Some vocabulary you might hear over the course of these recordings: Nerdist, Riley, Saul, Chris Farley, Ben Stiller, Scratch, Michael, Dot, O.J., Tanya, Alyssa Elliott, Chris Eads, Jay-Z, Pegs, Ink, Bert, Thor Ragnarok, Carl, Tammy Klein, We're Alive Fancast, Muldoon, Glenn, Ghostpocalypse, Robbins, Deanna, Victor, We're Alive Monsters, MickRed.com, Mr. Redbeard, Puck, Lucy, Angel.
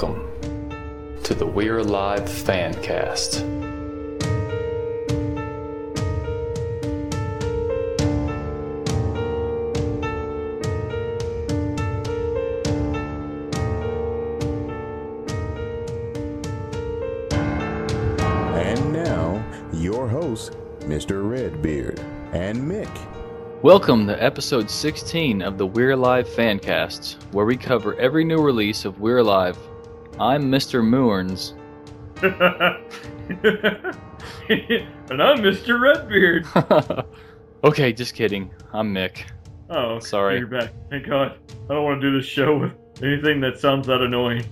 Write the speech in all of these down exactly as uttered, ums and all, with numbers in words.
welcome to the We're Alive Fancast. And now, your hosts, Mister Redbeard and Mick. Welcome to episode sixteen of the We're Alive Fancast, where we cover every new release of We're Alive. I'm Mister Moorns. And I'm Mister Redbeard. Okay, just kidding. I'm Mick. Oh, okay. Sorry. You're back. Thank God. I don't want to do this show with anything that sounds that annoying.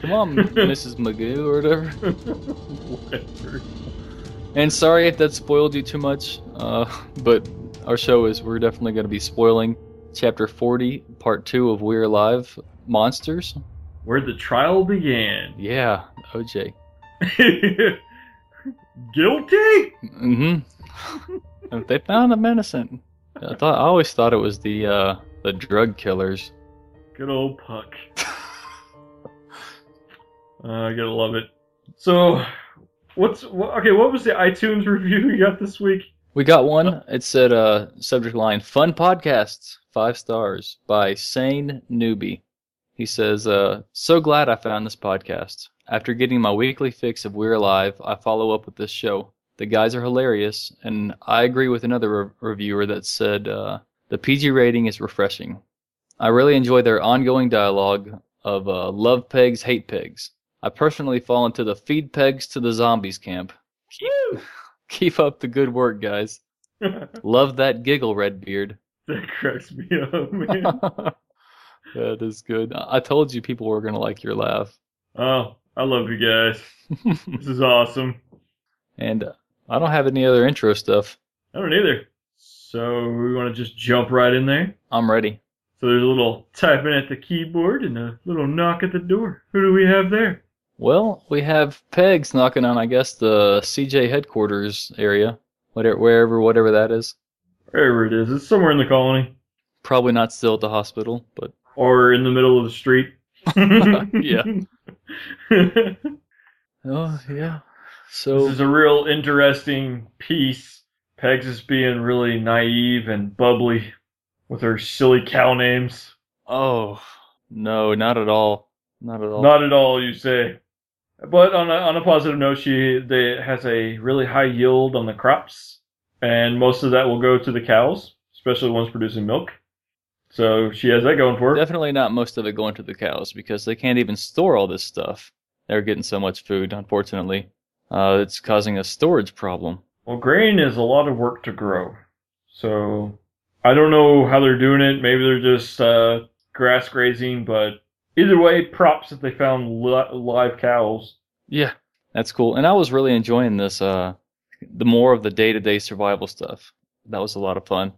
Come on, Missus Magoo or whatever. Whatever. And sorry if that spoiled you too much, uh, but our show is, we're definitely going to be spoiling Chapter forty, Part two of We're Alive Monsters. Where the trial began. Yeah, O J Guilty? Mm-hmm. They found him innocent. I thought I always thought it was the uh, the drug killers. Good old Puck. I uh, gotta love it. So... What's what, okay? What was the iTunes review we got this week? We got one. It said, uh, subject line, fun podcasts, five stars by Sane Newbie. He says, uh, so glad I found this podcast. After getting my weekly fix of We're Alive, I follow up with this show. The guys are hilarious, and I agree with another re- reviewer that said, uh, the P G rating is refreshing. I really enjoy their ongoing dialogue of, uh, love Pegs, hate Pegs. I personally fall into the feed Pegs to the zombies camp. Keep, keep up the good work, guys. Love that giggle, Redbeard. That cracks me up, man. That is good. I told you people were going to like your laugh. Oh, I love you guys. This is awesome. And uh, I don't have any other intro stuff. I don't either. So we want to just jump right in there? I'm ready. So there's a little typing at the keyboard and a little knock at the door. Who do we have there? Well, we have Pegs knocking on, I guess, the C J headquarters area, whatever, wherever, whatever that is. Wherever it is. It's somewhere in the colony. Probably not still at the hospital, but... Or in the middle of the street. Yeah. Oh, yeah. So this is a real interesting piece. Pegs is being really naive and bubbly with her silly cow names. Oh, no, not at all. Not at all. Not at all, you say. But on a on a positive note, she they has a really high yield on the crops, and most of that will go to the cows, especially the ones producing milk. So she has that going for her. Definitely not most of it going to the cows, because they can't even store all this stuff. They're getting so much food, unfortunately. Uh, it's causing a storage problem. Well, grain is a lot of work to grow, so I don't know how they're doing it. Maybe they're just uh, grass grazing, but... Either way, props that they found li- live cows. Yeah, that's cool. And I was really enjoying this, uh, the more of the day-to-day survival stuff. That was a lot of fun.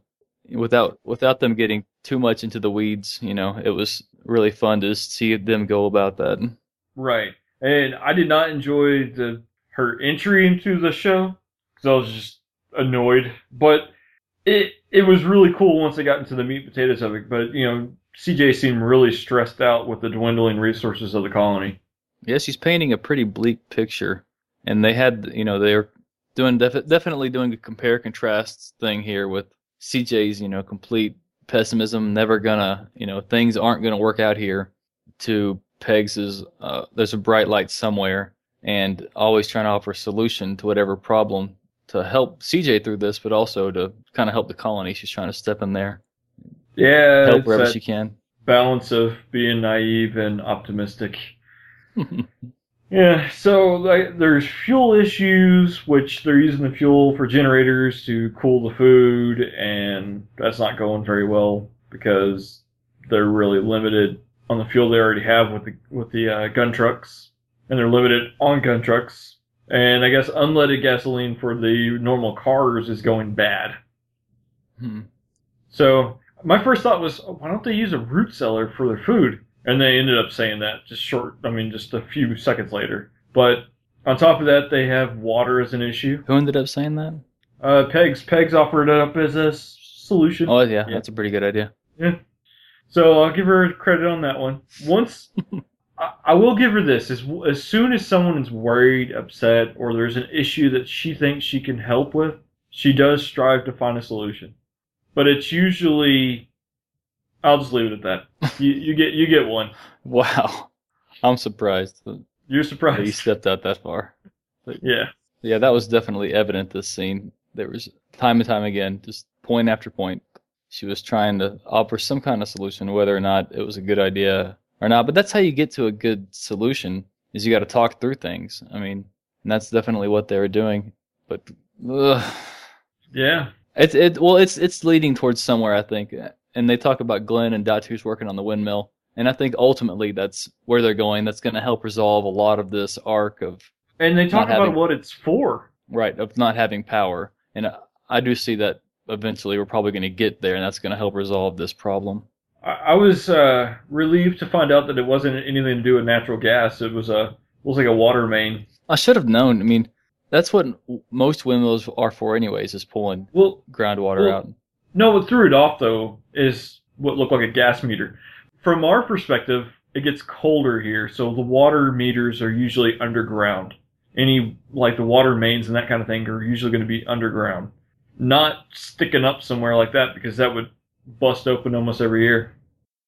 Without without them getting too much into the weeds, you know, it was really fun to just see them go about that. Right. And I did not enjoy the her entry into the show, because I was just annoyed. But it it was really cool once they got into the meat and potatoes of it. But, you know... C J seemed really stressed out with the dwindling resources of the colony. Yeah, she's painting a pretty bleak picture. And they had, you know, they're doing def- definitely doing a compare-contrast thing here with C J's, you know, complete pessimism, never gonna, you know, things aren't gonna work out here, to Pegs's, uh, there's a bright light somewhere, and always trying to offer a solution to whatever problem to help C J through this, but also to kind of help the colony. She's trying to step in there. Yeah, help wherever she can. Balance of being naive and optimistic. Yeah, so like, there's fuel issues, which they're using the fuel for generators to cool the food, and that's not going very well because they're really limited on the fuel they already have with the with the uh, gun trucks, and they're limited on gun trucks. And I guess unleaded gasoline for the normal cars is going bad. Hmm. So. My first thought was, oh, why don't they use a root cellar for their food? And they ended up saying that just short, I mean, just a few seconds later. But on top of that, they have water as an issue. Who ended up saying that? Uh, Pegs. Pegs offered it up as a solution. Oh, yeah, yeah. That's a pretty good idea. Yeah. So I'll give her credit on that one. Once, I, I will give her this. As, as soon as someone is worried, upset, or there's an issue that she thinks she can help with, she does strive to find a solution. But it's usually... I'll just leave it at that. You, you get you get one. Wow. I'm surprised. You're surprised. That you stepped out that far. But, yeah. Yeah, that was definitely evident this scene. There was time and time again, just point after point, she was trying to offer some kind of solution, whether or not it was a good idea or not. But that's how you get to a good solution, is you got to talk through things. I mean, and that's definitely what they were doing. But, ugh. Yeah. It, it, well, it's it's leading towards somewhere, I think. And they talk about Glenn and Datu's working on the windmill. And I think ultimately that's where they're going. That's going to help resolve a lot of this arc of... And they talk about having, what it's for. Right, of not having power. And I, I do see that eventually we're probably going to get there, and that's going to help resolve this problem. I, I was uh, relieved to find out that it wasn't anything to do with natural gas. It was, a, it was like a water main. I should have known. I mean, that's what most windmills are for anyways, is pulling well, groundwater well, out. No, what threw it off, though, is what looked like a gas meter. From our perspective, it gets colder here, so the water meters are usually underground. Any, like the water mains and that kind of thing are usually going to be underground. Not sticking up somewhere like that, because that would bust open almost every year.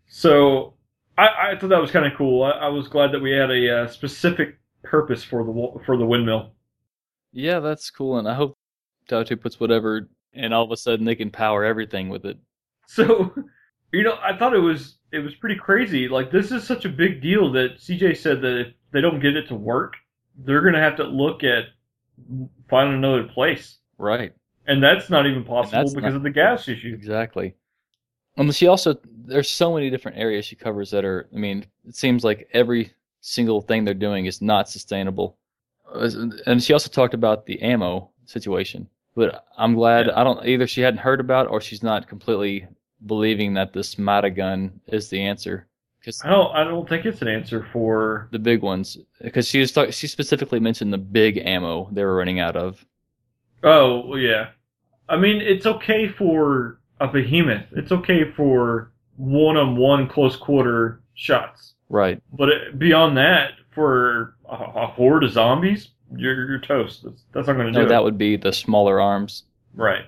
So, I, I thought that was kind of cool. I, I was glad that we had a uh, specific purpose for the for the windmill. Yeah, that's cool, and I hope Datu puts whatever... And all of a sudden, they can power everything with it. So, you know, I thought it was it was pretty crazy. Like, this is such a big deal that C J said that if they don't get it to work, they're going to have to look at finding another place. Right. And that's not even possible because not, of the gas issue. Exactly. And she also, there's so many different areas she covers that are, I mean, it seems like every single thing they're doing is not sustainable. And she also talked about the ammo situation. But I'm glad, yeah. I don't, either she hadn't heard about it or she's not completely believing that this Mata gun is the answer. Cause I don't, I don't think it's an answer for... The big ones. Because she was talk, she specifically mentioned the big ammo they were running out of. Oh, yeah. I mean, it's okay for a behemoth. It's okay for one-on-one close-quarter shots. Right. But it, beyond that, for a, a horde of zombies... You're, you're toast. That's, that's not going to no, do it. No, that would be the smaller arms. Right.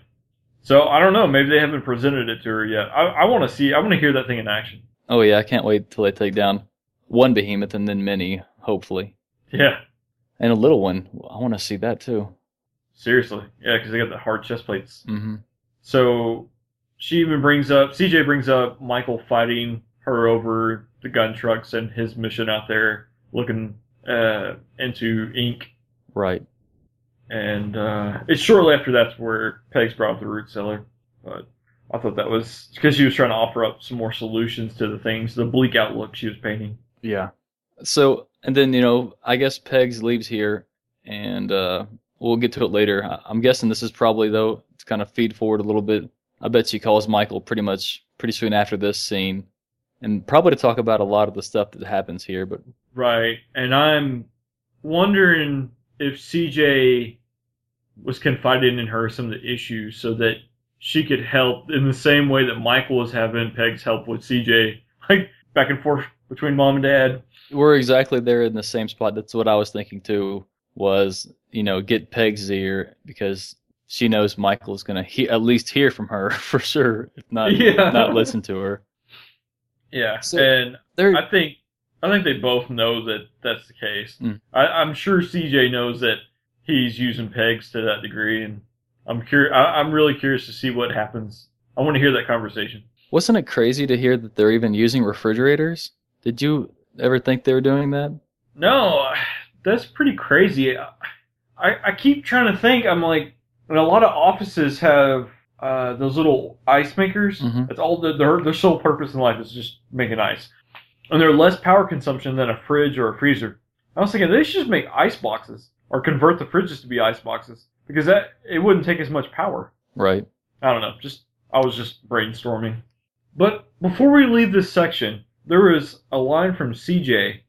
So, I don't know. Maybe they haven't presented it to her yet. I, I want to see... I want to hear that thing in action. Oh, yeah. I can't wait till they take down one behemoth and then many, hopefully. Yeah. And a little one. I want to see that, too. Seriously. Yeah, because they got the hard chest plates. Mm-hmm. So, she even brings up... C J brings up Michael fighting her over the gun trucks and his mission out there looking uh, into Ink. Right. And uh, it's shortly after that's where Pegs brought up the root cellar. But I thought that was because she was trying to offer up some more solutions to the things, the bleak outlook she was painting. Yeah. So, and then, you know, I guess Pegs leaves here, and uh, we'll get to it later. I- I'm guessing this is probably, though, to kind of feed forward a little bit. I bet she calls Michael pretty much pretty soon after this scene, and probably to talk about a lot of the stuff that happens here. But right. And I'm wondering... if C J was confiding in her some of the issues so that she could help in the same way that Michael was having Peg's help with C J, like back and forth between mom and dad. We're exactly there in the same spot. That's what I was thinking too, was, you know, get Peg's ear because she knows Michael's going to he- at least hear from her for sure, if not, yeah. not listen to her. Yeah, so and I think... I think they both know that that's the case. Mm. I, I'm sure C J knows that he's using Pegs to that degree, and I'm cur- I, I'm really curious to see what happens. I want to hear that conversation. Wasn't it crazy to hear that they're even using refrigerators? Did you ever think they were doing that? No, that's pretty crazy. I, I keep trying to think. I'm like, and a lot of offices have uh, those little ice makers. Mm-hmm. That's all the, their their sole purpose in life is just making ice. And they're less power consumption than a fridge or a freezer. I was thinking, they should just make ice boxes or convert the fridges to be ice boxes because that it wouldn't take as much power. Right. I don't know. Just I was just brainstorming. But before we leave this section, there was a line from C J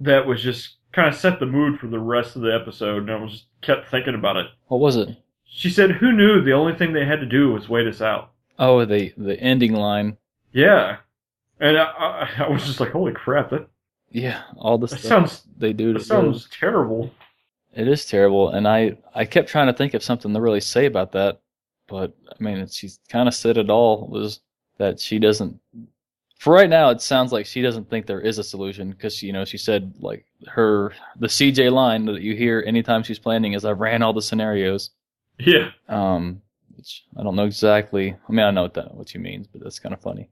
that was just kind of set the mood for the rest of the episode, and I was just kept thinking about it. What was it? She said, "Who knew the only thing they had to do was wait us out?" Oh, the the ending line. Yeah. And I, I, I was just like, holy crap. That, yeah, all the stuff sounds, they do to It sounds terrible. It is terrible. And I, I kept trying to think of something to really say about that. But, I mean, she kind of said it all, was that she doesn't... For right now, it sounds like she doesn't think there is a solution because, you know, she said, like, her... The C J line that you hear anytime she's planning is, I ran all the scenarios. Yeah. Um, which I don't know exactly... I mean, I know what, that, what she means, but that's kind of funny.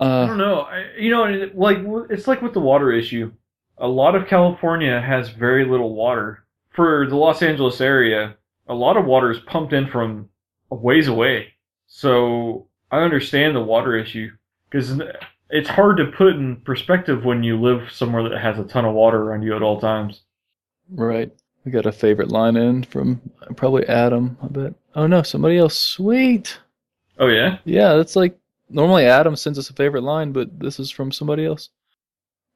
Uh, I don't know. I, you know, like, it's like with the water issue. A lot of California has very little water. For the Los Angeles area, a lot of water is pumped in from a ways away. So I understand the water issue. Because it's hard to put in perspective when you live somewhere that has a ton of water around you at all times. Right. We got a favorite line in from probably Adam, I bet. Oh, no, somebody else. Sweet. Oh, yeah? Yeah, that's like, normally Adam sends us a favorite line, but this is from somebody else.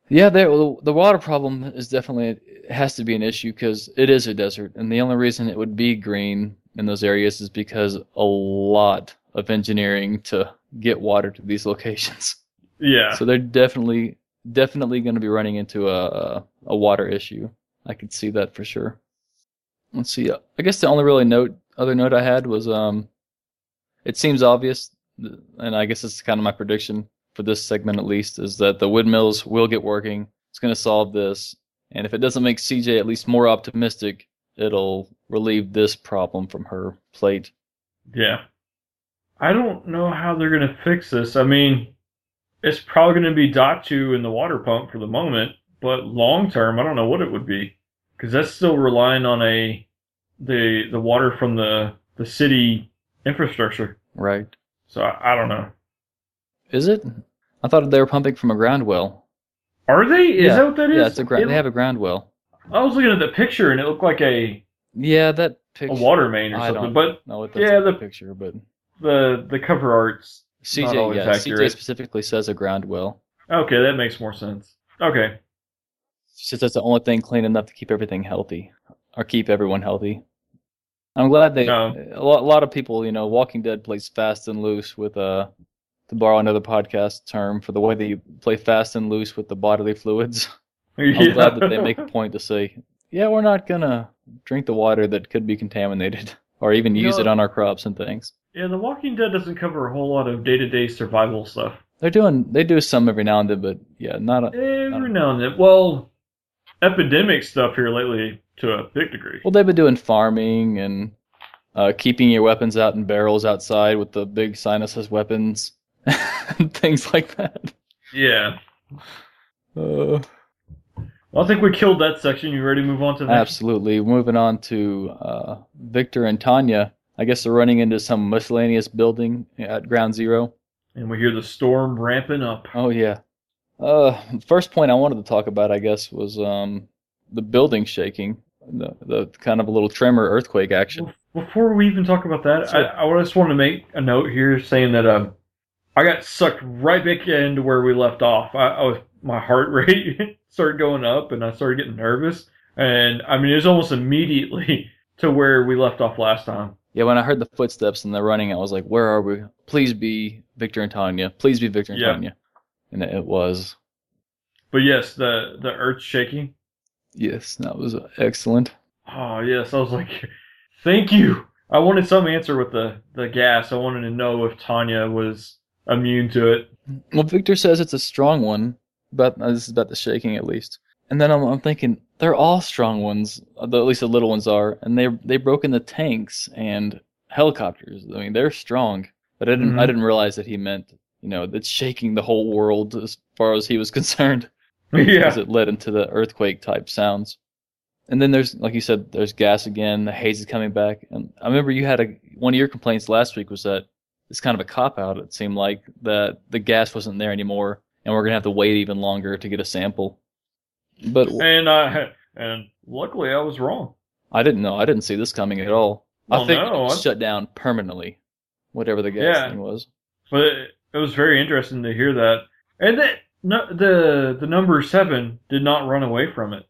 Yeah, there, the water problem is definitely, it has to be an issue because it is a desert. And the only reason it would be green in those areas is because a lot of engineering to get water to these locations. Yeah. So they're definitely definitely going to be running into a, a a water issue. I could see that for sure. Let's see. I guess the only really note other note I had was um, it seems obvious, and I guess it's kind of my prediction for this segment at least, is that the windmills will get working. It's going to solve this, and if it doesn't make C J at least more optimistic, it'll relieve this problem from her plate. Yeah. I don't know how they're going to fix this. I mean, it's probably going to be Datu in the water pump for the moment, but long term, I don't know what it would be. Because that's still relying on a the the water from the, the city infrastructure. Right. So I, I don't know. Is it? I thought they were pumping from a ground well. Are they? Is yeah. that what that is? Yeah, it's a gra- it, they have a ground well. I was looking at the picture, and it looked like a, yeah, that picture, a water main or I something. I don't know what that's yeah, the picture, but... The the cover art's C J, not always yeah, accurate. C J specifically says a ground well. Okay, that makes more sense. Okay. Since that's the only thing clean enough to keep everything healthy, or keep everyone healthy. I'm glad they... No. A, lot, a lot of people, you know, Walking Dead plays fast and loose with, uh, to borrow another podcast term, for the way that you play fast and loose with the bodily fluids. Yeah. I'm glad that they make a point to say, yeah, we're not going to drink the water that could be contaminated, or even use no. it on our crops and things. Yeah, The Walking Dead doesn't cover a whole lot of day-to-day survival stuff. They're doing, they do some every now and then, but yeah, not a, every not a, now and then. Well, epidemic stuff here lately to a big degree. Well, they've been doing farming and uh, keeping your weapons out in barrels outside with the big sign that says weapons and things like that. Yeah. Uh, well, I think we killed that section. You ready to move on to the next? Absolutely. Moving on to uh, Victor and Tanya. I guess they're running into some miscellaneous building at Ground Zero. And we hear the storm ramping up. Oh, yeah. Uh, first point I wanted to talk about, I guess, was um, the building shaking. The, the kind of a little tremor earthquake action. Before we even talk about that, sure. I, I just wanted to make a note here saying that uh, I got sucked right back into where we left off. I, I was, my heart rate started going up, and I started getting nervous. And, I mean, it was almost immediately to where we left off last time. Yeah, when I heard the footsteps and the running, I was like, where are we? Please be Victor and Tanya. Please be Victor and yeah. Tanya. And it was. But yes, the, the earth shaking. Yes, that was excellent. Oh, yes. I was like, thank you. I wanted some answer with the, the gas. I wanted to know if Tanya was immune to it. Well, Victor says it's a strong one. But this is about the shaking, at least. And then I'm, I'm thinking... They're all strong ones, at least the little ones are, and they they broke into tanks and helicopters. I mean, they're strong, but I didn't mm-hmm. I didn't realize that he meant, you know, that's shaking the whole world as far as he was concerned, yeah. because it led into the earthquake type sounds. And then there's, like you said, there's gas again. The haze is coming back, and I remember you had a one of your complaints last week was that it's kind of a cop out. It seemed like that the gas wasn't there anymore, and we're gonna have to wait even longer to get a sample. But and I and luckily I was wrong. I didn't know. I didn't see this coming at all. Well, I think no, it shut down permanently, whatever the gas yeah, thing was. But it, it was very interesting to hear that. And that no, the the number seven did not run away from it.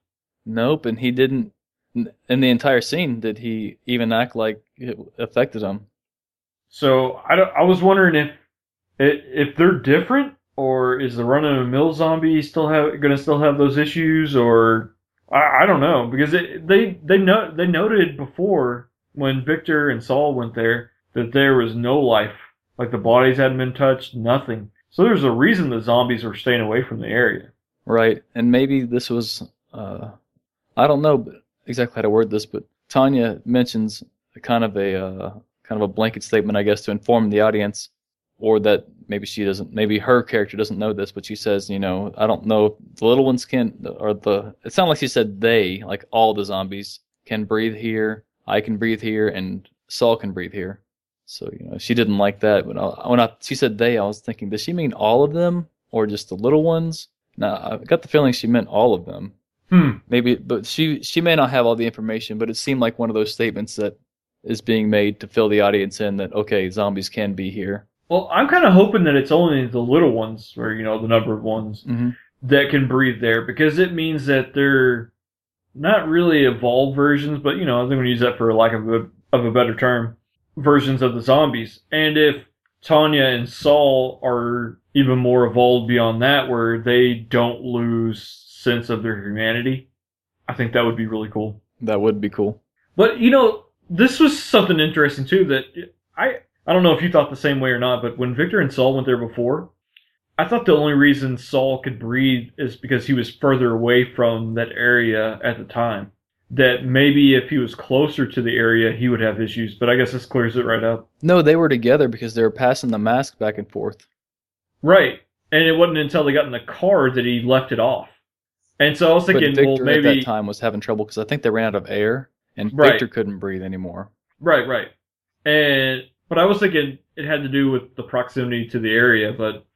Nope, and he didn't. In the entire scene, did he even act like it affected him? So I don't, I was wondering if if they're different Or is the run-of-the-mill zombie still have going to still have those issues? Or I, I don't know, because it, they they no, they noted before when Victor and Saul went there that there was no life, like the bodies hadn't been touched, nothing. So there's a reason the zombies were staying away from the area. Right, and maybe this was, uh, I don't know exactly how to word this, but Tanya mentions a kind of a uh, kind of a blanket statement, I guess, to inform the audience, or that maybe she doesn't, maybe her character doesn't know this, but she says, you know, I don't know if the little ones can, or the, it sounded like she said they, like all the zombies can breathe here, I can breathe here, and Saul can breathe here. So, you know, she didn't like that. When I, when I, she said they, I was thinking, does she mean all of them or just the little ones? No, I got the feeling she meant all of them. Hmm. Maybe, but she, she may not have all the information, but it seemed like one of those statements that is being made to fill the audience in that, okay, zombies can be here. Well, I'm kind of hoping that it's only the little ones, or, you know, the number of ones, mm-hmm. that can breathe there, because it means that they're not really evolved versions, but, you know, I'm going to use that for lack of a, of a better term. Versions of the zombies. And if Tanya and Saul are even more evolved beyond that, where they don't lose sense of their humanity, I think that would be really cool. That would be cool. But, you know, this was something interesting, too, that I I don't know if you thought the same way or not, but when Victor and Saul went there before, I thought the only reason Saul could breathe is because he was further away from that area at the time. That maybe if he was closer to the area, he would have issues. But I guess this clears it right up. No, they were together because they were passing the mask back and forth. Right. And it wasn't until they got in the car that he left it off. And so I was thinking, well, maybe... Victor at that time was having trouble because I think they ran out of air. And right. Victor couldn't breathe anymore. Right, right. And But I was thinking it had to do with the proximity to the area. But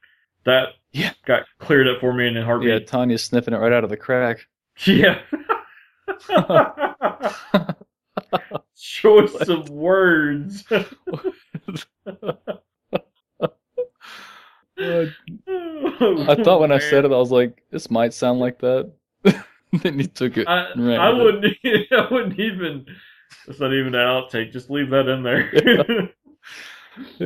that yeah. got cleared up for me in a heartbeat. Yeah, Tanya's sniffing it right out of the crack. Yeah. Choice what? Of words. I thought when I said it, I was like, "This might sound like that." Then you took it. I, I wouldn't. It. I wouldn't even. That's not even an outtake. Just leave that in there. Yeah.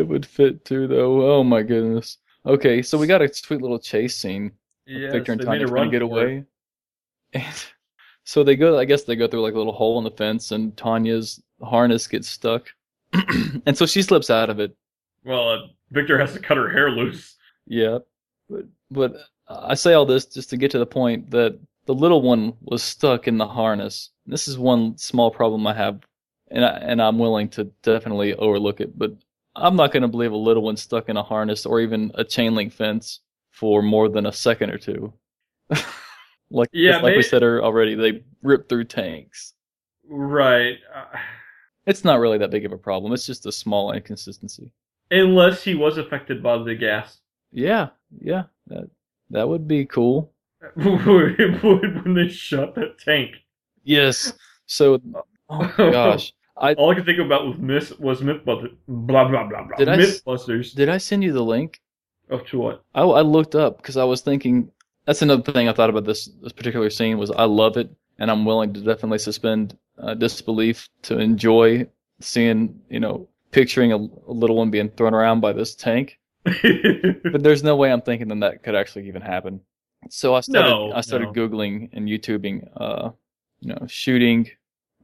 It would fit too, though. Oh my goodness. Okay, so we got a sweet little chase scene. Yeah, Victor and Tanya trying to get away. And so they go, I guess they go through like a little hole in the fence and Tanya's harness gets stuck. And so she slips out of it. Well, uh, Victor has to cut her hair loose. Yeah. But, but I say all this just to get to the point that the little one was stuck in the harness. This is one small problem I have, and, I, and I'm willing to definitely overlook it. But I'm not going to believe a little one stuck in a harness or even a chain link fence for more than a second or two. Like, yeah, like we said already, they rip through tanks. Right. Uh, it's not really that big of a problem. It's just a small inconsistency. Unless he was affected by the gas. Yeah, yeah. That that would be cool. It would when they shot that tank. Yes. So, oh my gosh. I, All I could think about was, Myth, was Mythbusters. Blah, blah, blah, blah. Did Mythbusters. I, did I send you the link? Oh, to what? I, I looked up because I was thinking... That's another thing I thought about this, this particular scene was I love it, and I'm willing to definitely suspend uh, disbelief to enjoy seeing, you know, picturing a, a little one being thrown around by this tank. But there's no way I'm thinking that that could actually even happen. So I started no, I started no. Googling and YouTubing, uh, you know, shooting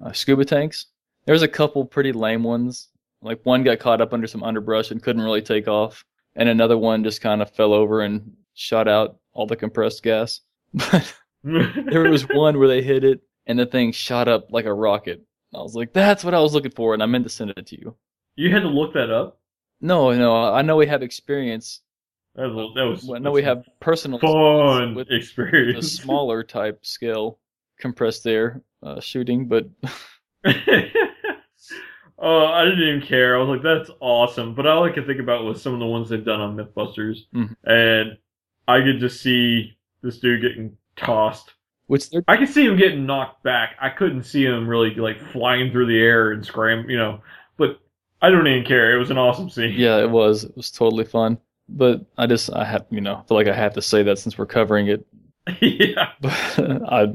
uh, scuba tanks. There was a couple pretty lame ones. Like one got caught up under some underbrush and couldn't really take off, and another one just kind of fell over and shot out all the compressed gas. But there was one where they hit it and the thing shot up like a rocket. I was like, that's what I was looking for, and I meant to send it to you. You had to look that up? No, no. I know we have experience. That was, that was, I know we have personal fun with experience. A smaller type scale compressed air uh, shooting, but... Oh, I didn't even care. I was like, that's awesome. But all I could think about was some of the ones they've done on Mythbusters. Mm-hmm. And... I could just see this dude getting tossed. Which I could see him getting knocked back. I couldn't see him really like flying through the air and scram, you know. But I don't even care. It was an awesome scene. Yeah, it was. It was totally fun. But I just, I have, you know, feel like I have to say that since we're covering it. Yeah. But I,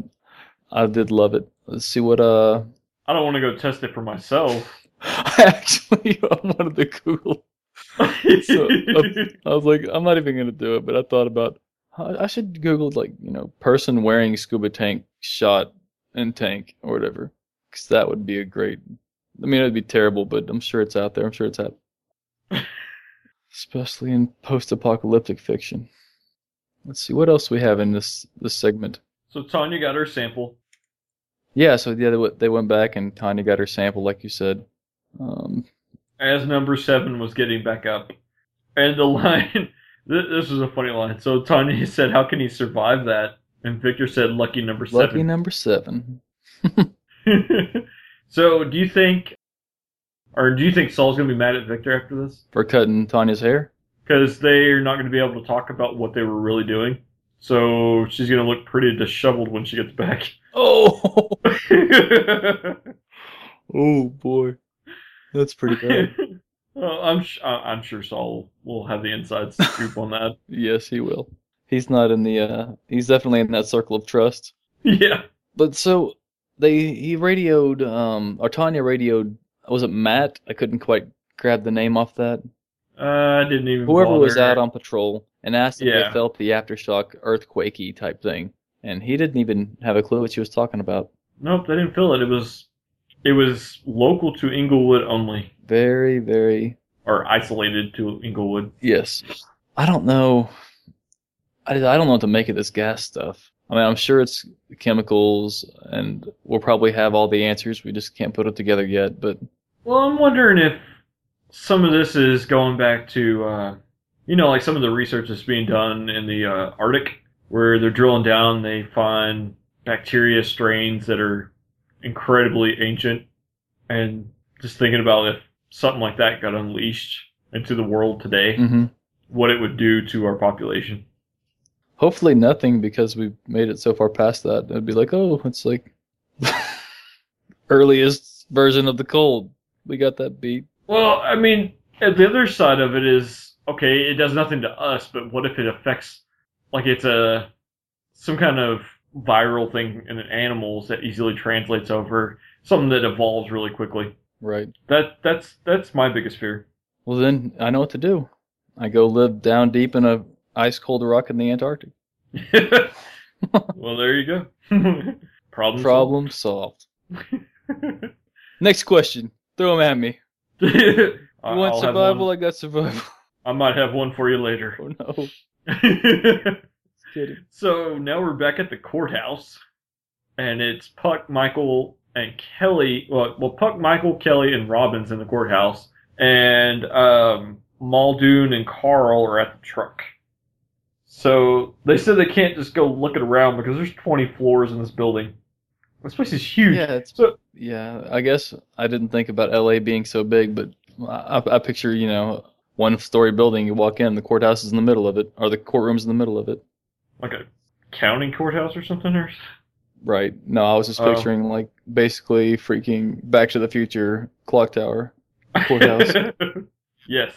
I did love it. Let's see what. Uh. I don't want to go test it for myself. I actually wanted to Google. So I, I was like, I'm not even going to do it, but I thought about, I should Google, like, you know, person wearing scuba tank shot in tank or whatever. Because that would be a great, I mean, it would be terrible, but I'm sure it's out there. I'm sure it's out. Especially in post-apocalyptic fiction. Let's see, what else we have in this this segment? So Tanya got her sample. Yeah, so yeah, they, they went back and Tanya got her sample, like you said. Um, As number seven was getting back up. And the line, this, this was a funny line. So Tanya said, how can he survive that? And Victor said, lucky number seven. Lucky number seven. So do you think, or do you think Saul's going to be mad at Victor after this? For cutting Tanya's hair? Because they're not going to be able to talk about what they were really doing. So she's going to look pretty disheveled when she gets back. Oh! Oh, boy. That's pretty bad. Well, I'm sh- I'm sure Saul will have the inside scoop on that. Yes, he will. He's not in the... Uh, he's definitely in that circle of trust. Yeah. But so, they he radioed... Um, or Tanya radioed... Was it Matt? I couldn't quite grab the name off that. Uh, I didn't even Whoever bother. was out on patrol and asked if yeah. they felt the aftershock earthquakey type thing. And he didn't even have a clue what she was talking about. Nope, they didn't feel it. It was... It was local to Inglewood only. Very, very... Or isolated to Inglewood. Yes. I don't know... I, I don't know what to make of this gas stuff. I mean, I'm sure it's chemicals, and we'll probably have all the answers. We just can't put it together yet, but... Well, I'm wondering if some of this is going back to, uh, you know, like some of the research that's being done in the uh, Arctic, where they're drilling down, they find bacteria strains that are incredibly ancient, and just thinking about if something like that got unleashed into the world today, mm-hmm. what it would do to our population. Hopefully nothing, because we've made it so far past that. It'd be like, oh, it's like earliest version of the cold. We got that beat. Well, I mean, the other side of it is, okay, it does nothing to us, but what if it affects, like it's a some kind of viral thing in animals that easily translates over, something that evolves really quickly. Right. That that's that's my biggest fear. Well, then I know what to do. I go live down deep in a ice cold rock in the Antarctic. Well, there you go. Problem, Problem solved. solved. Next question. Throw them at me. You want I'll survival? I got survival. I might have one for you later. Oh no. So now we're back at the courthouse, and it's Puck, Michael, and Kelly. Well, well, Puck, Michael, Kelly, and Robbins in the courthouse, and um, Muldoon and Carl are at the truck. So they said they can't just go looking around because there's twenty floors in this building. This place is huge. Yeah, it's, so, yeah. I guess I didn't think about L A being so big, but I, I picture, you know, one-story building. You walk in, the courthouse is in the middle of it, or the courtroom's in the middle of it. Like a county courthouse or something? Or... Right. No, I was just picturing, oh. like, basically freaking Back to the Future clock tower courthouse. Yes.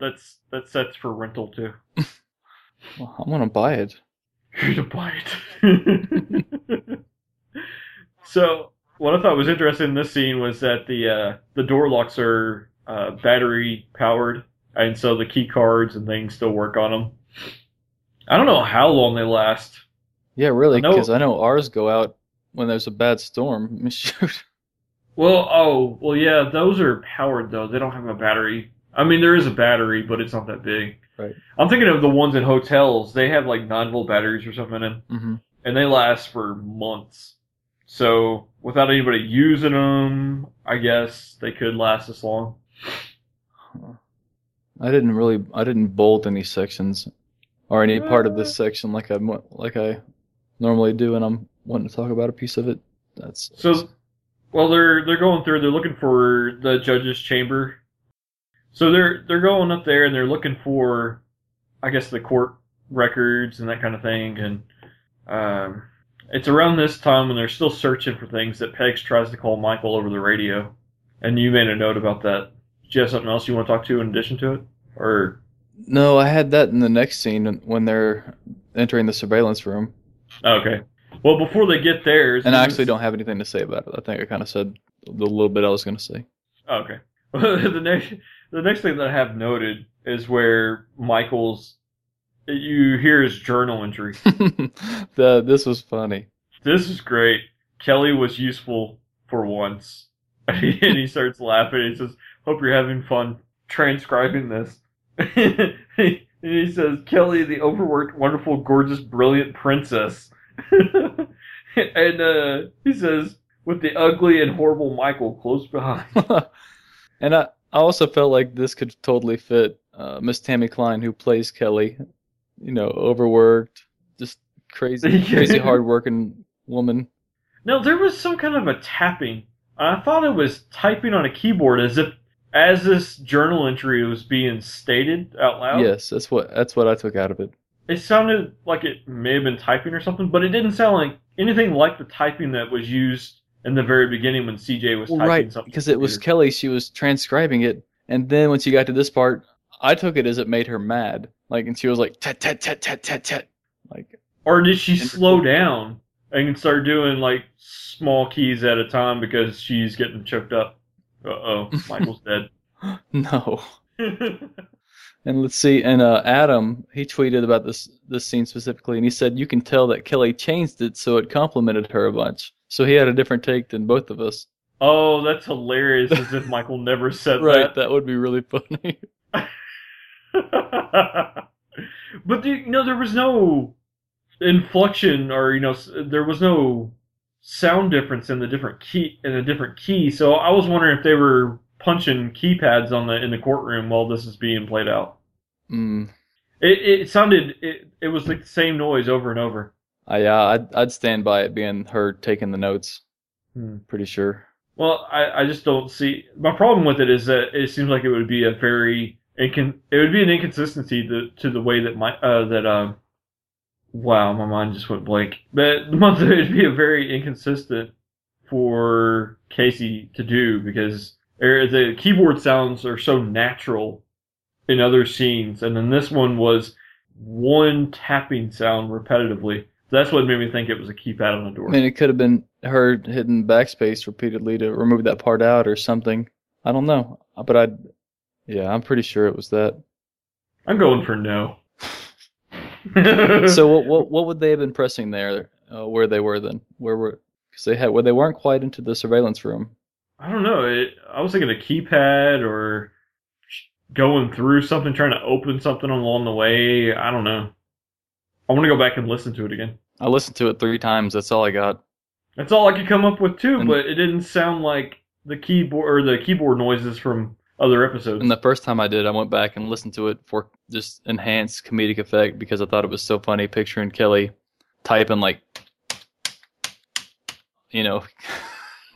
That's, that sets for rental, too. Well, I'm going to buy it. You're going to buy it. So, what I thought was interesting in this scene was that the uh, the door locks are uh, battery-powered, and so the key cards and things still work on them. I don't know how long they last. Yeah, really, because I, I know ours go out when there's a bad storm. Shoot. Well, oh, well, yeah, those are powered, though. They don't have a battery. I mean, there is a battery, but it's not that big. Right. I'm thinking of the ones in hotels. They have, like, nine-volt batteries or something in them, mm-hmm. and they last for months. So, without anybody using them, I guess they could last this long. I didn't really, I didn't bolt any sections. Or any part of this section, like I like I normally do, and I'm wanting to talk about a piece of it. That's so. Well, they're they're going through. They're looking for the judge's chamber. So they're they're going up there and they're looking for, I guess, the court records and that kind of thing. And um, it's around this time when they're still searching for things that Pegs tries to call Michael over the radio. And you made a note about that. Do you have something else you want to talk to in addition to it, or? No, I had that in the next scene when they're entering the surveillance room. Okay. Well, before they get there... And I actually don't have anything to say about it. I think I kind of said the little bit I was going to say. Okay. the next The next thing that I have noted is where Michael's, you hear his journal entry. the, this was funny. This is great. Kelly was useful for once. And he starts laughing. He says, hope you're having fun transcribing this. And he says, Kelly, the overworked, wonderful, gorgeous, brilliant princess. And uh, he says, with the ugly and horrible Michael close behind. And I, I also felt like this could totally fit uh, Miss Tammy Klein, who plays Kelly. You know, overworked, just crazy, crazy hardworking woman. Now, there was some kind of a tapping. I thought it was typing on a keyboard as if, as this journal entry was being stated out loud. Yes, that's what that's what I took out of it. It sounded like it may have been typing or something, but it didn't sound like anything like the typing that was used in the very beginning when C J was well, typing right, something. Right, because it was Kelly. She was transcribing it, and then when she got to this part, I took it as it made her mad. Like, and she was like, tat, tat, tat, tat, tat, tat. Like, or did she slow down and start doing, like, small keys at a time because she's getting choked up? Uh-oh, Michael's dead. No. And let's see, and uh, Adam, he tweeted about this this scene specifically, and he said, you can tell that Kelly changed it so it complimented her a bunch. So he had a different take than both of us. Oh, that's hilarious, as if Michael never said right, that. Right, that would be really funny. But, the, you know, there was no inflection, or, you know, there was no sound difference in the different key in a different key. So I was wondering if they were punching keypads on the in the courtroom while this is being played out. Mm. It it sounded it, it was like the same noise over and over. I yeah uh, I'd, I'd stand by it being her taking the notes. Hmm. Pretty sure. Well, I, I just don't see my problem with it is that it seems like it would be a very it can it would be an inconsistency to to the way that my uh, that um. Wow, my mind just went blank. But it'd be a very inconsistent for Casey to do because the keyboard sounds are so natural in other scenes. And then this one was one tapping sound repetitively. That's what made me think it was a keypad on the door. I mean, it could have been her hitting backspace repeatedly to remove that part out or something. I don't know. But I, yeah, I'm pretty sure it was that. I'm going for no. So what, what what would they have been pressing there? Uh, where they were then? Where were? Because they had where well, they weren't quite into the surveillance room. I don't know. It, I was thinking a keypad or going through something, trying to open something along the way. I don't know. I want to go back and listen to it again. I listened to it three times. That's all I got. That's all I could come up with too. And, but it didn't sound like the keyboard or the keyboard noises from other episodes. And the first time I did, I went back and listened to it for just enhanced comedic effect because I thought it was so funny picturing Kelly typing like, you know,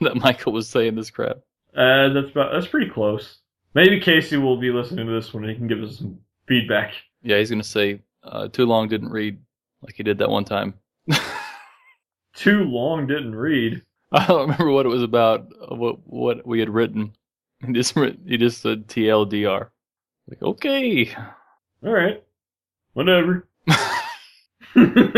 that Michael was saying this crap. Uh, that's about, that's pretty close. Maybe Casey will be listening to this one and he can give us some feedback. Yeah, he's going to say, uh, too long didn't read, like he did that one time. Too long didn't read? I don't remember what it was about, what what we had written. He just, he just said T L D R. Like, okay. All right. Whatever. Okay,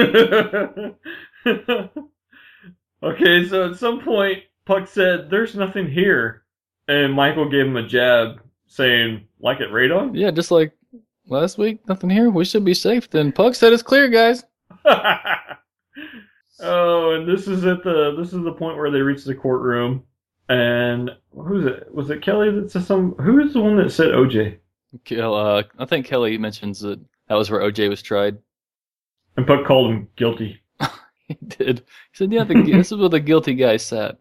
so at some point, Puck said, there's nothing here. And Michael gave him a jab saying, like it radon? Yeah, just like last week, nothing here. We should be safe. Then Puck said it's clear, guys. Oh, and this is at the this is the point where they reach the courtroom. And who's it? Was it Kelly that said some? Who's the one that said O J? Uh, I think Kelly mentions that that was where O J was tried. And Puck called him guilty. He did. He said, "Yeah, the, this is where the guilty guy sat."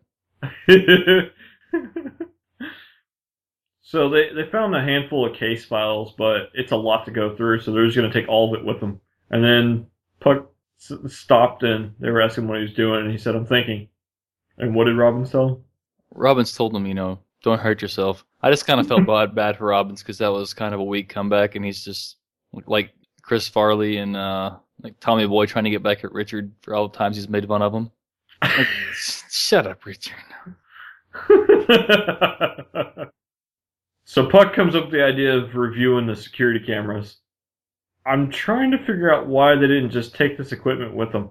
So they they found a handful of case files, but it's a lot to go through, so they're just going to take all of it with them. And then Puck s- stopped, and they were asking what he was doing, and he said, "I'm thinking." And what did Robbins tell him? Robbins told him, you know, don't hurt yourself. I just kind of felt bad, bad for Robbins because that was kind of a weak comeback, and he's just like Chris Farley and uh, like Tommy Boy trying to get back at Richard for all the times he's made fun of him. Like, shut up, Richard. So Puck comes up with the idea of reviewing the security cameras. I'm trying to figure out why they didn't just take this equipment with them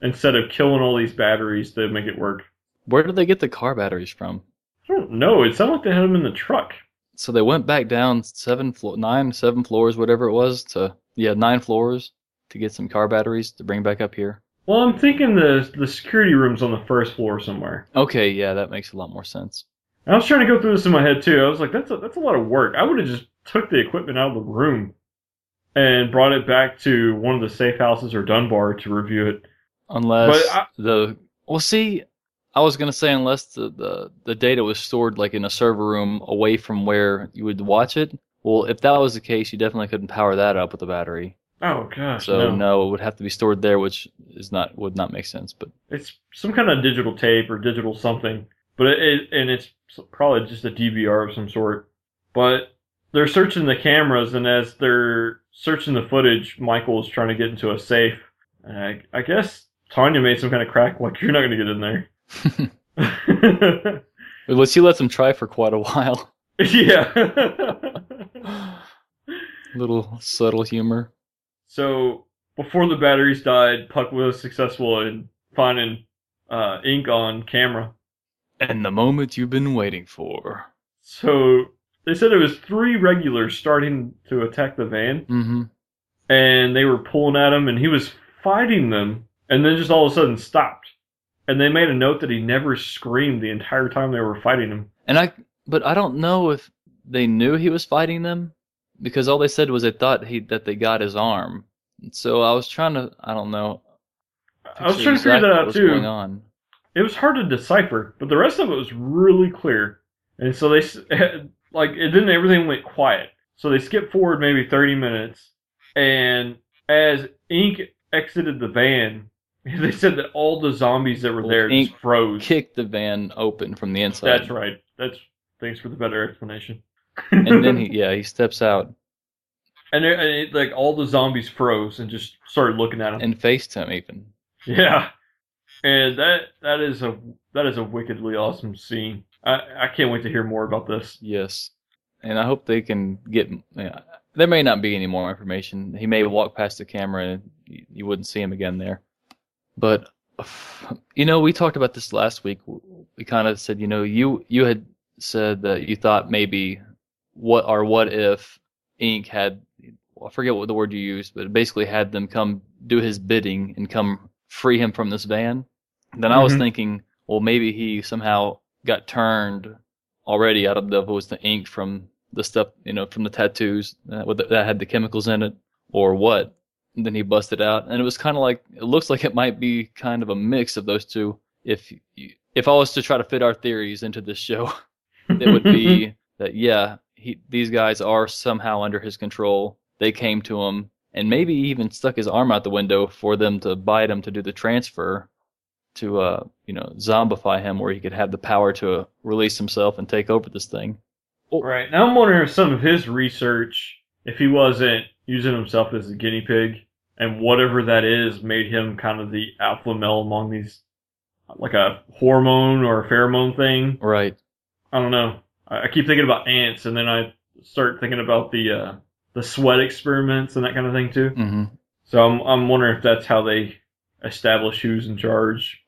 instead of killing all these batteries to make it work. Where did they get the car batteries from? I don't know. It sounded like they had them in the truck. so they went back down seven floor, nine, seven floors, whatever it was, to yeah, nine floors to get some car batteries to bring back up here. Well, I'm thinking the the security room's on the first floor somewhere. Okay, yeah, that makes a lot more sense. I was trying to go through this in my head too. I was like, that's a, that's a lot of work. I would have just took the equipment out of the room and brought it back to one of the safe houses or Dunbar to review it. Unless I, the well, see, I was gonna say unless the, the the data was stored like in a server room away from where you would watch it. Well, if that was the case, you definitely couldn't power that up with a battery. Oh gosh. So no. no, it would have to be stored there, which is not would not make sense. But it's some kind of digital tape or digital something. But it, it and it's probably just a D V R of some sort. But they're searching the cameras, and as they're searching the footage, Michael is trying to get into a safe. And I, I guess Tanya made some kind of crack, like, you're not going to get in there. Well, she lets him try for quite a while. Yeah. Little subtle humor. So, before the batteries died, Puck was successful in finding uh, Ink on camera. And the moment you've been waiting for. So, they said it was three regulars starting to attack the van. Mm-hmm. And they were pulling at him, and he was fighting them, and then just all of a sudden stopped. And they made a note that he never screamed the entire time they were fighting him. And I, But I don't know if they knew he was fighting them, because all they said was they thought he that they got his arm. So I was trying to, I don't know. I was trying to figure that out, too. Going on. It was hard to decipher, but the rest of it was really clear. And so they, like, it didn't, everything went quiet. So they skipped forward maybe thirty minutes, and as Ink exited the van, they said that all the zombies that were well, there Ink just froze. Kicked the van open from the inside. That's right. That's thanks for the better explanation. And then, he, yeah, he steps out. And, it, and it, like, all the zombies froze and just started looking at him. And faced him, even. Yeah. And that that is a that is a wickedly awesome scene. I, I can't wait to hear more about this. Yes, and I hope they can get. You know, there may not be any more information. He may walk past the camera and you wouldn't see him again there. But you know, we talked about this last week. We kind of said, you know, you you had said that you thought maybe what or what if Ink had, I forget what the word you used, but basically had them come do his bidding and come free him from this van. Then I was mm-hmm. thinking, well, maybe he somehow got turned already out of the, it was the ink from the stuff, you know, from the tattoos that had the chemicals in it, or what. And then he busted out, and it was kind of like, it looks like it might be kind of a mix of those two. If you, if I was to try to fit our theories into this show, it would be that, yeah, he, these guys are somehow under his control. They came to him, and maybe he even stuck his arm out the window for them to bite him to do the transfer, to uh, you know, zombify him, where he could have the power to uh, release himself and take over this thing. Oh. Right. Now I'm wondering if some of his research, if he wasn't using himself as a guinea pig, and whatever that is made him kind of the alpha male among these, like a hormone or a pheromone thing. Right. I don't know. I keep thinking about ants, and then I start thinking about the uh, the sweat experiments and that kind of thing, too. Mm-hmm. So I'm I'm wondering if that's how they establish who's in charge.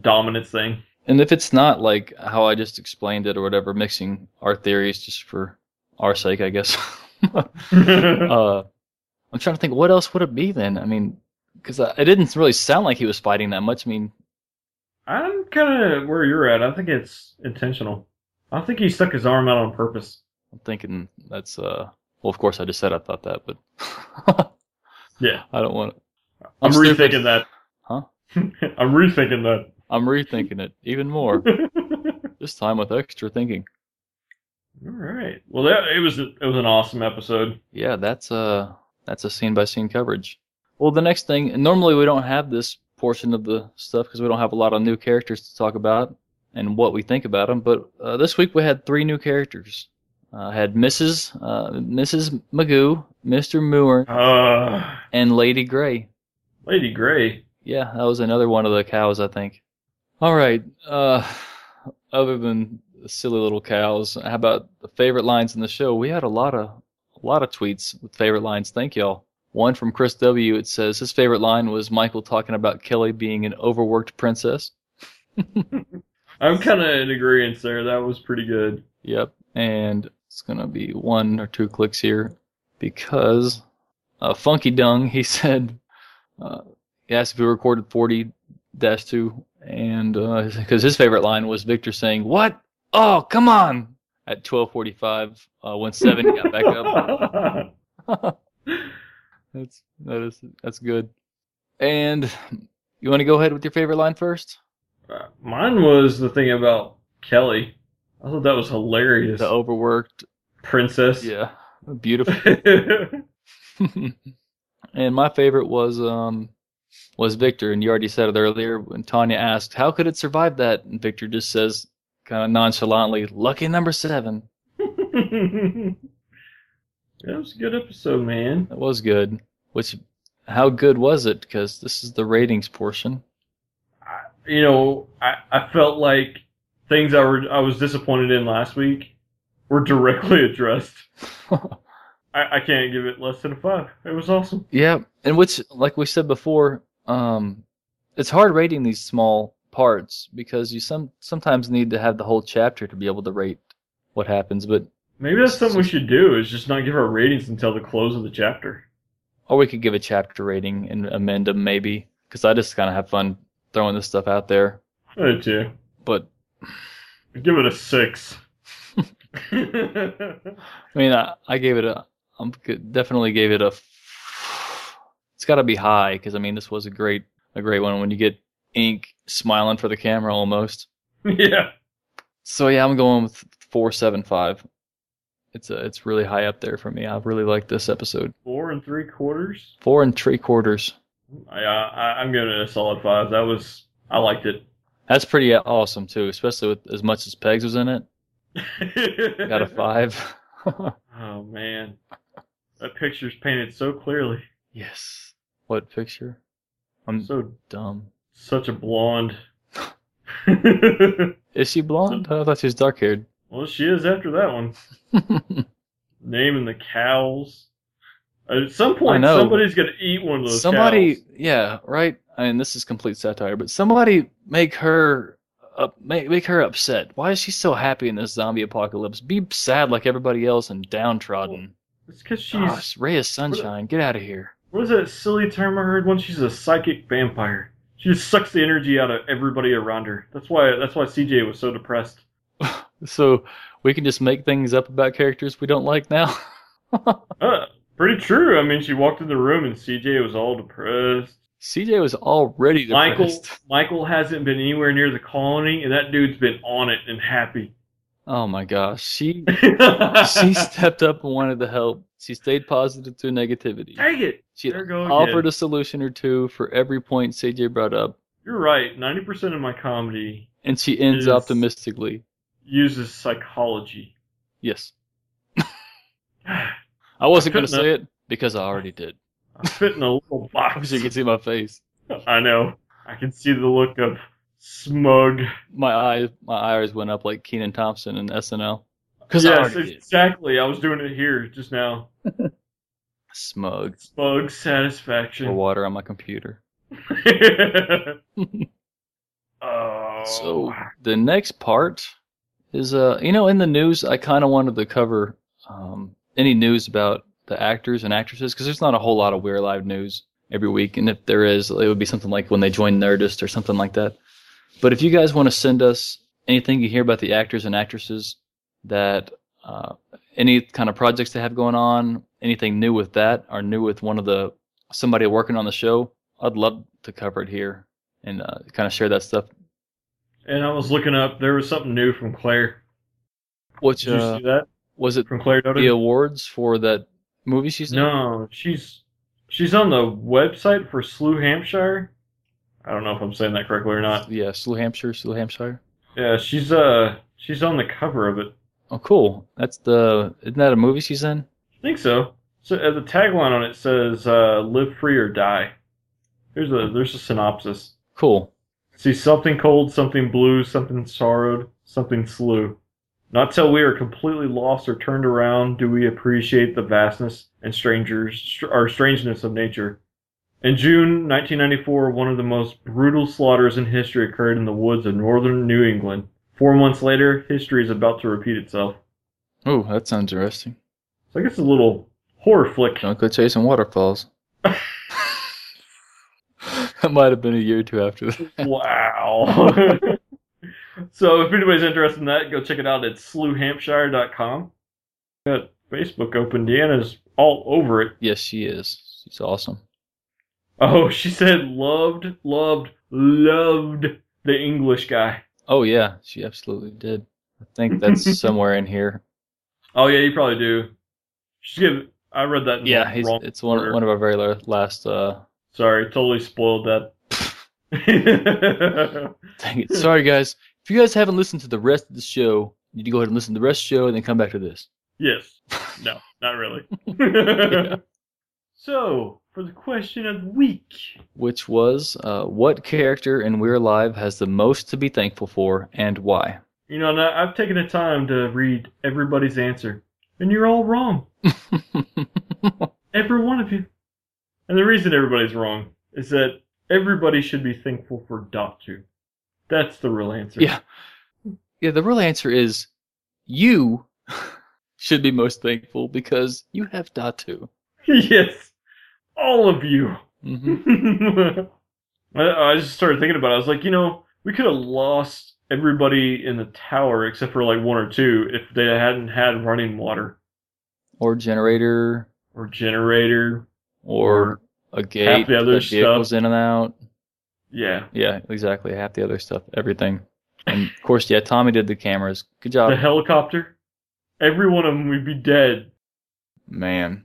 Dominance thing. And if it's not like how I just explained it or whatever, mixing our theories just for our sake, I guess. uh, I'm trying to think, what else would it be then? I mean, because it didn't really sound like he was fighting that much. I mean, I'm kind of where you're at. I think it's intentional. I think he stuck his arm out on purpose. I'm thinking that's, uh, well, of course I just said I thought that, but yeah, I don't want to. I'm, I'm rethinking stupid. that. Huh? I'm rethinking that. I'm rethinking it even more. This time with extra thinking. All right. Well, that, it was it was an awesome episode. Yeah, that's a that's a scene by scene coverage. Well, the next thing, and normally we don't have this portion of the stuff because we don't have a lot of new characters to talk about and what we think about them. But uh, this week we had three new characters. Uh, had Missus Uh, Missus Magoo, Mister Moorns, uh, and Lady Grey. Lady Grey. Yeah, that was another one of the cows, I think. All right. Uh, other than the silly little cows, how about the favorite lines in the show? We had a lot of a lot of tweets with favorite lines. Thank y'all. One from Chris W. It says his favorite line was Michael talking about Kelly being an overworked princess. I'm kind of in agreement there. That was pretty good. Yep. And It's going to be one or two clicks here because uh, Funky Dung, he said, uh, he asked if we recorded forty dash two, and because uh, his favorite line was Victor saying, "What? Oh, come on!" at twelve forty-five uh, when Seven got back up. That's that is that's good. And you want to go ahead with your favorite line first? Uh, mine was the thing about Kelly. I thought that was hilarious. The overworked princess. Yeah, beautiful. And my favorite was um was Victor, and you already said it earlier when Tanya asked, "How could it survive that?" And Victor just says, kind of nonchalantly, "Lucky number seven." That was a good episode, man. That was good. Which, how good was it? Because this is the ratings portion. I, you know, I, I felt like things I were I was disappointed in last week were directly addressed. I, I can't give it less than a five. It was awesome. Yeah, and which, like we said before, um, it's hard rating these small parts because you some sometimes need to have the whole chapter to be able to rate what happens. But maybe that's something we should do, is just not give our ratings until the close of the chapter. Or we could give a chapter rating and amend them maybe, because I just kind of have fun throwing this stuff out there. I do too. But I'd give it a six. I mean, I, I gave it a... I definitely gave it a... It's got to be high, because, I mean, this was a great a great one when you get Ink smiling for the camera almost. Yeah. So, yeah, I'm going with four seven five. It's a, it's really high up there for me. I really like this episode. Four and three quarters? Four and three quarters. I, I, I'm giving it a solid five. That was... I liked it. That's pretty awesome, too, especially with as much as Pegs was in it. Got a five. Oh, man. That picture's painted so clearly. Yes. What picture? I'm so dumb. Such a blonde. Is she blonde? I thought she was dark-haired. Well, she is after that one. Naming the cows. At some point, somebody's going to eat one of those somebody, cows. Somebody, yeah, right? I mean, this is complete satire, but somebody make her up, make, make her upset. Why is she so happy in this zombie apocalypse? Be sad like everybody else and downtrodden. Well, it's because she's... Oh, it's Ray of Sunshine. What, get out of here. What is that silly term I heard once? She's a psychic vampire. She just sucks the energy out of everybody around her. That's why, that's why C J was so depressed. So we can just make things up about characters we don't like now? uh, pretty true. I mean, she walked in the room and C J was all depressed. C J was already depressed. Michael, Michael hasn't been anywhere near the colony, and that dude's been on it and happy. Oh, my gosh. She she stepped up and wanted to help. She stayed positive through negativity. Dang it. She offered a solution or two for every point C J brought up. You're right. ninety percent of my comedy... And she ends optimistically. Uses psychology. Yes. I wasn't going to say it because I already did. I fit in a little box. I wish you could see my face. I know. I can see the look of smug. My eyes, my eyes went up like Kenan Thompson in S N L. Yes, I exactly. Did. I was doing it here just now. Smug. Smug satisfaction. Pour water on my computer. Oh. So the next part is, uh, you know, in the news, I kind of wanted to cover um, any news about the actors and actresses, because there's not a whole lot of We're Alive news every week, and if there is, it would be something like when they joined Nerdist or something like that. But if you guys want to send us anything you hear about the actors and actresses, that uh, any kind of projects they have going on, anything new with that, or new with one of the somebody working on the show, I'd love to cover it here and uh, kind of share that stuff. And I was looking up, there was something new from Claire. Which, Did you uh, see that? Was it from Claire Doda? The awards for that movie she's in? No, she's she's on the website for Slewhampshire. I don't know if I'm saying that correctly or not. Yeah, Slewhampshire, Slewhampshire. Yeah, she's uh she's on the cover of it. Oh, cool. That's the isn't that a movie she's in? I think so. So uh, the tagline on it says uh, "Live free or die." Here's a there's a synopsis. Cool. See, something cold, something blue, something sorrowed, something slew. Not till we are completely lost or turned around do we appreciate the vastness and strangers, or strangeness of nature. In June nineteen ninety-four, one of the most brutal slaughters in history occurred in the woods of northern New England. Four months later, history is about to repeat itself. Oh, that sounds interesting. So I guess it's a little horror flick. Don't go chasing waterfalls. That might have been a year or two after that. Wow. So if anybody's interested in that, go check it out at Slewhampshire dot com. Got Facebook open. Deanna's all over it. Yes, she is. She's awesome. Oh, she said loved, loved, loved the English guy. Oh, yeah. She absolutely did. I think that's somewhere in here. Oh, yeah, you probably do. She's giving, I read that in yeah, the wrong Yeah, it's one, one of our very last... Uh, Sorry, totally spoiled that. Dang it. Sorry, guys. If you guys haven't listened to the rest of the show, you need to go ahead and listen to the rest of the show and then come back to this. Yes. No, not really. Yeah. So, for the question of the week. Which was, uh, what character in We're Alive has the most to be thankful for and why? You know, and I, I've taken the time to read everybody's answer, and you're all wrong. Every one of you. And the reason everybody's wrong is that everybody should be thankful for Datu. That's the real answer. Yeah. Yeah, the real answer is you should be most thankful because you have Datu. Yes. All of you. Mm-hmm. I, I just started thinking about it. I was like, you know, we could have lost everybody in the tower except for like one or two if they hadn't had running water. Or generator. Or generator. Or, or a gate half the other that vehicles stuff. In and out. Yeah. Yeah, exactly. Half the other stuff. Everything. And, of course, yeah, Tommy did the cameras. Good job. The helicopter. Every one of them would be dead. Man,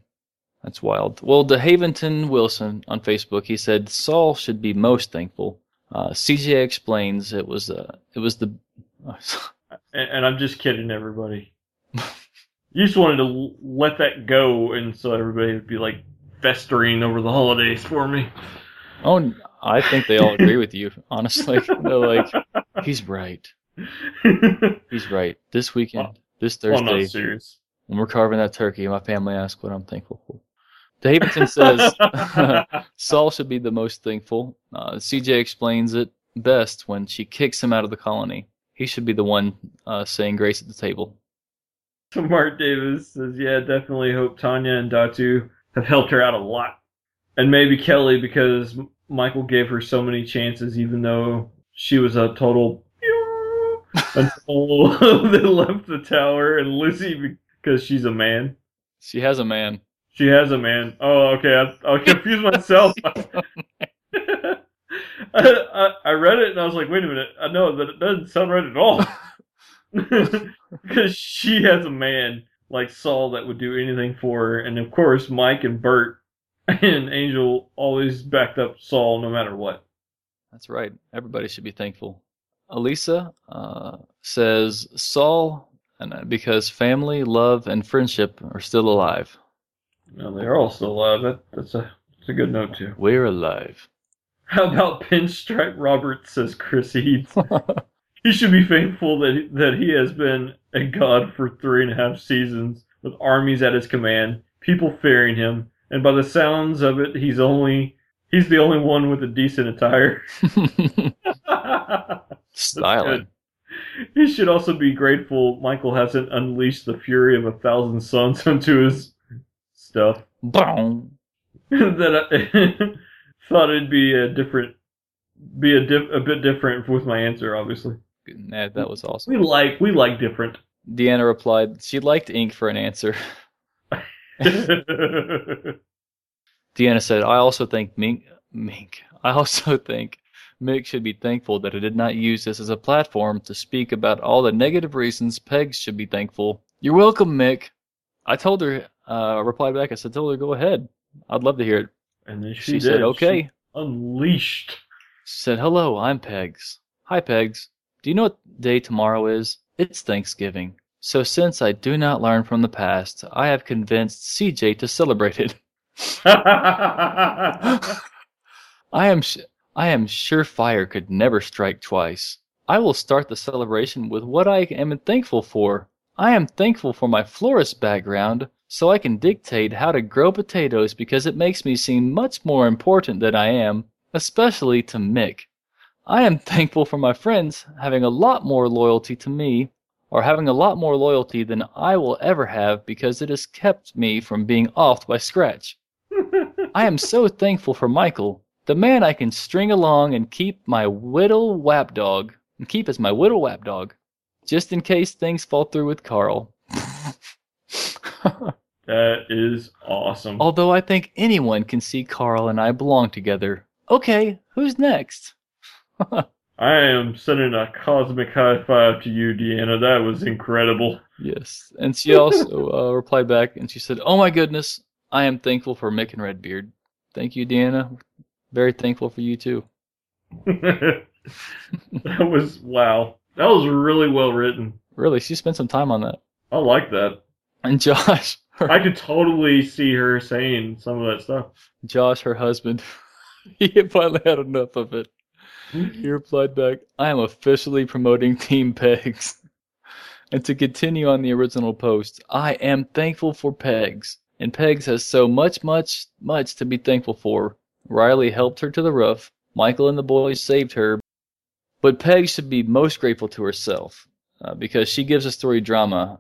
that's wild. Well, DeHaventon Wilson on Facebook, he said, Saul should be most thankful. Uh, C J explains it was, uh, it was the... and, and I'm just kidding, everybody. You just wanted to let that go, and so everybody would be like, festering over the holidays for me. Oh, I think they all agree with you, honestly. They're like, he's right. He's right. This weekend, oh, this Thursday, oh, when we're carving that turkey, my family asks what I'm thankful for. Davidson says, Saul should be the most thankful. Uh, C J explains it best when she kicks him out of the colony. He should be the one uh, saying grace at the table. So Mark Davis says, yeah, definitely hope Tanya and Datu have helped her out a lot. And maybe Kelly, because Michael gave her so many chances, even though she was a total until they left the tower, and Lucy, because she's a man. She has a man. She has a man. Oh, okay. I, I'll confuse myself. I, I, I read it, and I was like, wait a minute. I know that it doesn't sound right at all. Because she has a man. Like Saul that would do anything for her. And of course, Mike and Bert and Angel always backed up Saul no matter what. That's right. Everybody should be thankful. Alyssa uh, says, Saul, and because family, love, and friendship are still alive. No, they're all still alive. That, that's, a, that's a good note, too. We're alive. How about Pinstripe Robert, says Chris Eads. He should be thankful that he, that he has been a god for three and a half seasons, with armies at his command, people fearing him, and by the sounds of it, he's only he's the only one with a decent attire. Styling. He should also be grateful Michael hasn't unleashed the fury of a thousand suns onto his stuff. Boom. That I thought it'd be a different, be a, diff, a bit different with my answer, obviously. Nah, that was awesome. We like we like different. Deanna replied she liked Ink for an answer. Deanna said, I also think Mink Mink. I also think Mick should be thankful that I did not use this as a platform to speak about all the negative reasons Pegs should be thankful. You're welcome, Mick. I told her uh I replied back, I said, tell her go ahead. I'd love to hear it. And then she, she said, okay. She unleashed. She said, hello, I'm Pegs. Hi, Pegs. Do you know what day tomorrow is? It's Thanksgiving. So since I do not learn from the past, I have convinced C J to celebrate it. I am sh- I am sure fire could never strike twice. I will start the celebration with what I am thankful for. I am thankful for my florist background, so I can dictate how to grow potatoes because it makes me seem much more important than I am, especially to Mick. I am thankful for my friends having a lot more loyalty to me are having a lot more loyalty than I will ever have because it has kept me from being off by scratch. I am so thankful for Michael, the man I can string along and keep my whittle wap dog, and keep as my whittle wap dog, just in case things fall through with Carl. That is awesome. Although I think anyone can see Carl and I belong together. Okay, who's next? I am sending a cosmic high five to you, Deanna. That was incredible. Yes. And she also uh, replied back, and she said, "Oh my goodness, I am thankful for Mick and Redbeard." Thank you, Deanna. Very thankful for you, too. That was, wow. That was really well written. Really, she spent some time on that. I like that. And Josh. Her, I could totally see her saying some of that stuff. Josh, her husband, he had finally had enough of it. He replied back, "I am officially promoting Team Pegs." And to continue on the original post, "I am thankful for Pegs. And Pegs has so much, much, much to be thankful for. Riley helped her to the roof. Michael and the boys saved her. But Pegs should be most grateful to herself uh, because she gives a story drama."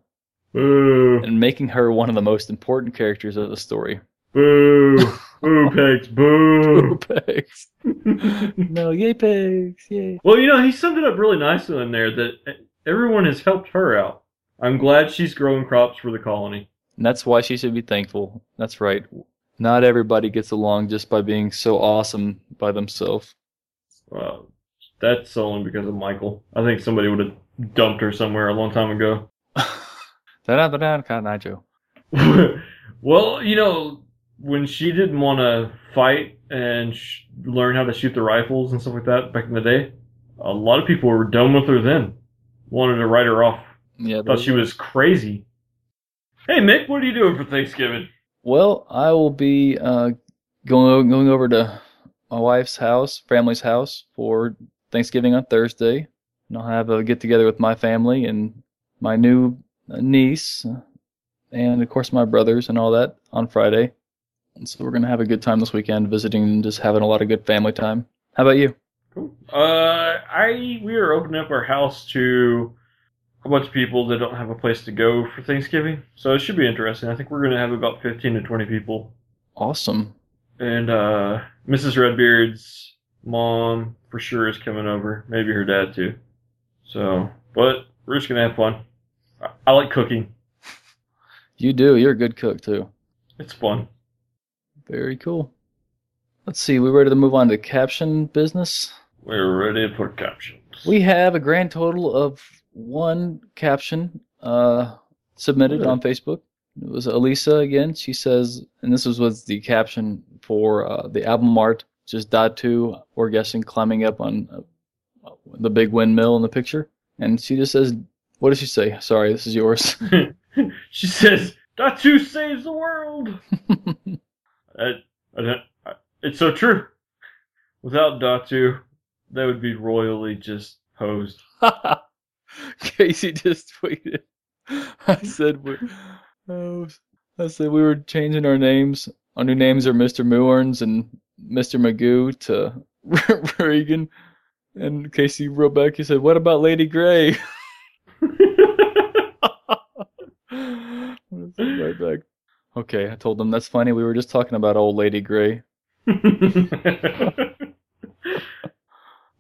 Boo. And making her one of the most important characters of the story. Boo. Boo, Pegs. Boo. Boo, Pegs. No, yay, Pegs. Yay. Well, you know, he summed it up really nicely in there that everyone has helped her out. I'm glad she's growing crops for the colony. And that's why she should be thankful. That's right. Not everybody gets along just by being so awesome by themselves. Well, that's only because of Michael. I think somebody would have dumped her somewhere a long time ago. Well, you know, when she didn't want to fight and sh- learn how to shoot the rifles and stuff like that back in the day, a lot of people were done with her then. Wanted to write her off. Yeah, thought she was crazy. Hey, Mick, what are you doing for Thanksgiving? Well, I will be uh, going going over to my wife's house, family's house, for Thanksgiving on Thursday. And I'll have a get-together with my family and my new niece, and of course my brothers and all that on Friday. And so we're going to have a good time this weekend visiting and just having a lot of good family time. How about you? Cool. Uh, I we are opening up our house to a bunch of people that don't have a place to go for Thanksgiving. So it should be interesting. I think we're going to have about fifteen to twenty people. Awesome. And uh, Missus Redbeard's mom for sure is coming over. Maybe her dad too. So, but we're just going to have fun. I like cooking. You do. You're a good cook, too. It's fun. Very cool. Let's see. We ready to move on to caption business? We're ready for captions. We have a grand total of one caption uh, submitted on Facebook. It was Alyssa again. She says, and this was, was the caption for uh, the album art, just Datu, we're guessing, climbing up on uh, the big windmill in the picture. And she just says, what does she say? Sorry, this is yours. She says, "Datu saves the world." I, I I, it's so true. Without Datu, they would be royally just hosed. Casey just tweeted. I said, we, oh, I said we were changing our names. Our new names are Mister Moorns and Mister Magoo to Regan. And Casey wrote back. He said, "What about Lady Grey?" Right back. Okay, I told them that's funny. We were just talking about old Lady Grey.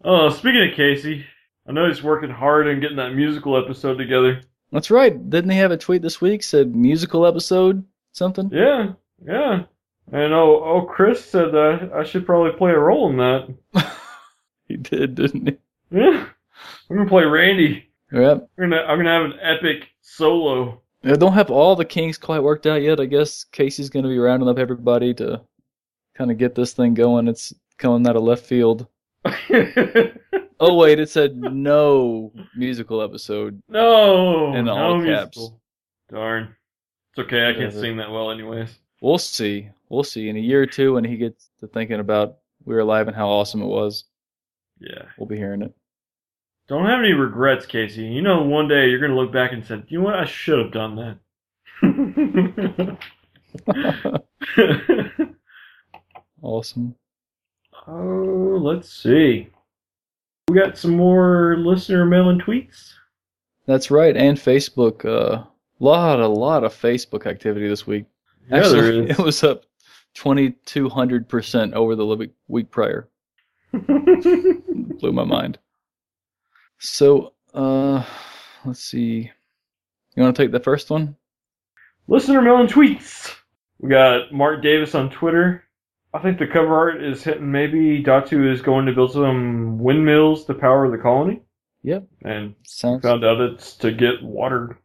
Oh, speaking of Casey, I know he's working hard on getting that musical episode together. That's right. Didn't they have a tweet this week said musical episode something? Yeah, yeah. And oh, oh, Chris said that I should probably play a role in that. He did, didn't he? Yeah. I'm gonna play Randy. Yep. I'm gonna, I'm gonna have an epic solo. I don't have all the kinks quite worked out yet. I guess Casey's going to be rounding up everybody to kind of get this thing going. It's coming out of left field. Oh, wait, it said no musical episode. No! In all no caps. Musical. Darn. It's okay, I can't uh, sing that well anyways. We'll see. We'll see. In a year or two, when he gets to thinking about We're Alive and how awesome it was, yeah, we'll be hearing it. Don't have any regrets, Casey. You know one day you're going to look back and say, you know what, I should have done that. Awesome. Oh, let's see. We got some more listener mail and tweets. That's right, and Facebook. A uh, lot, a lot of Facebook activity this week. Yeah, actually, there is. It was up twenty-two hundred percent over the week prior. Blew my mind. So, uh, let's see. You want to take the first one? Listener mail and tweets. We got Mark Davis on Twitter. I think the cover art is hitting. Maybe Datu is going to build some windmills to power the colony. Yep. And Sounds... found out it's to get watered.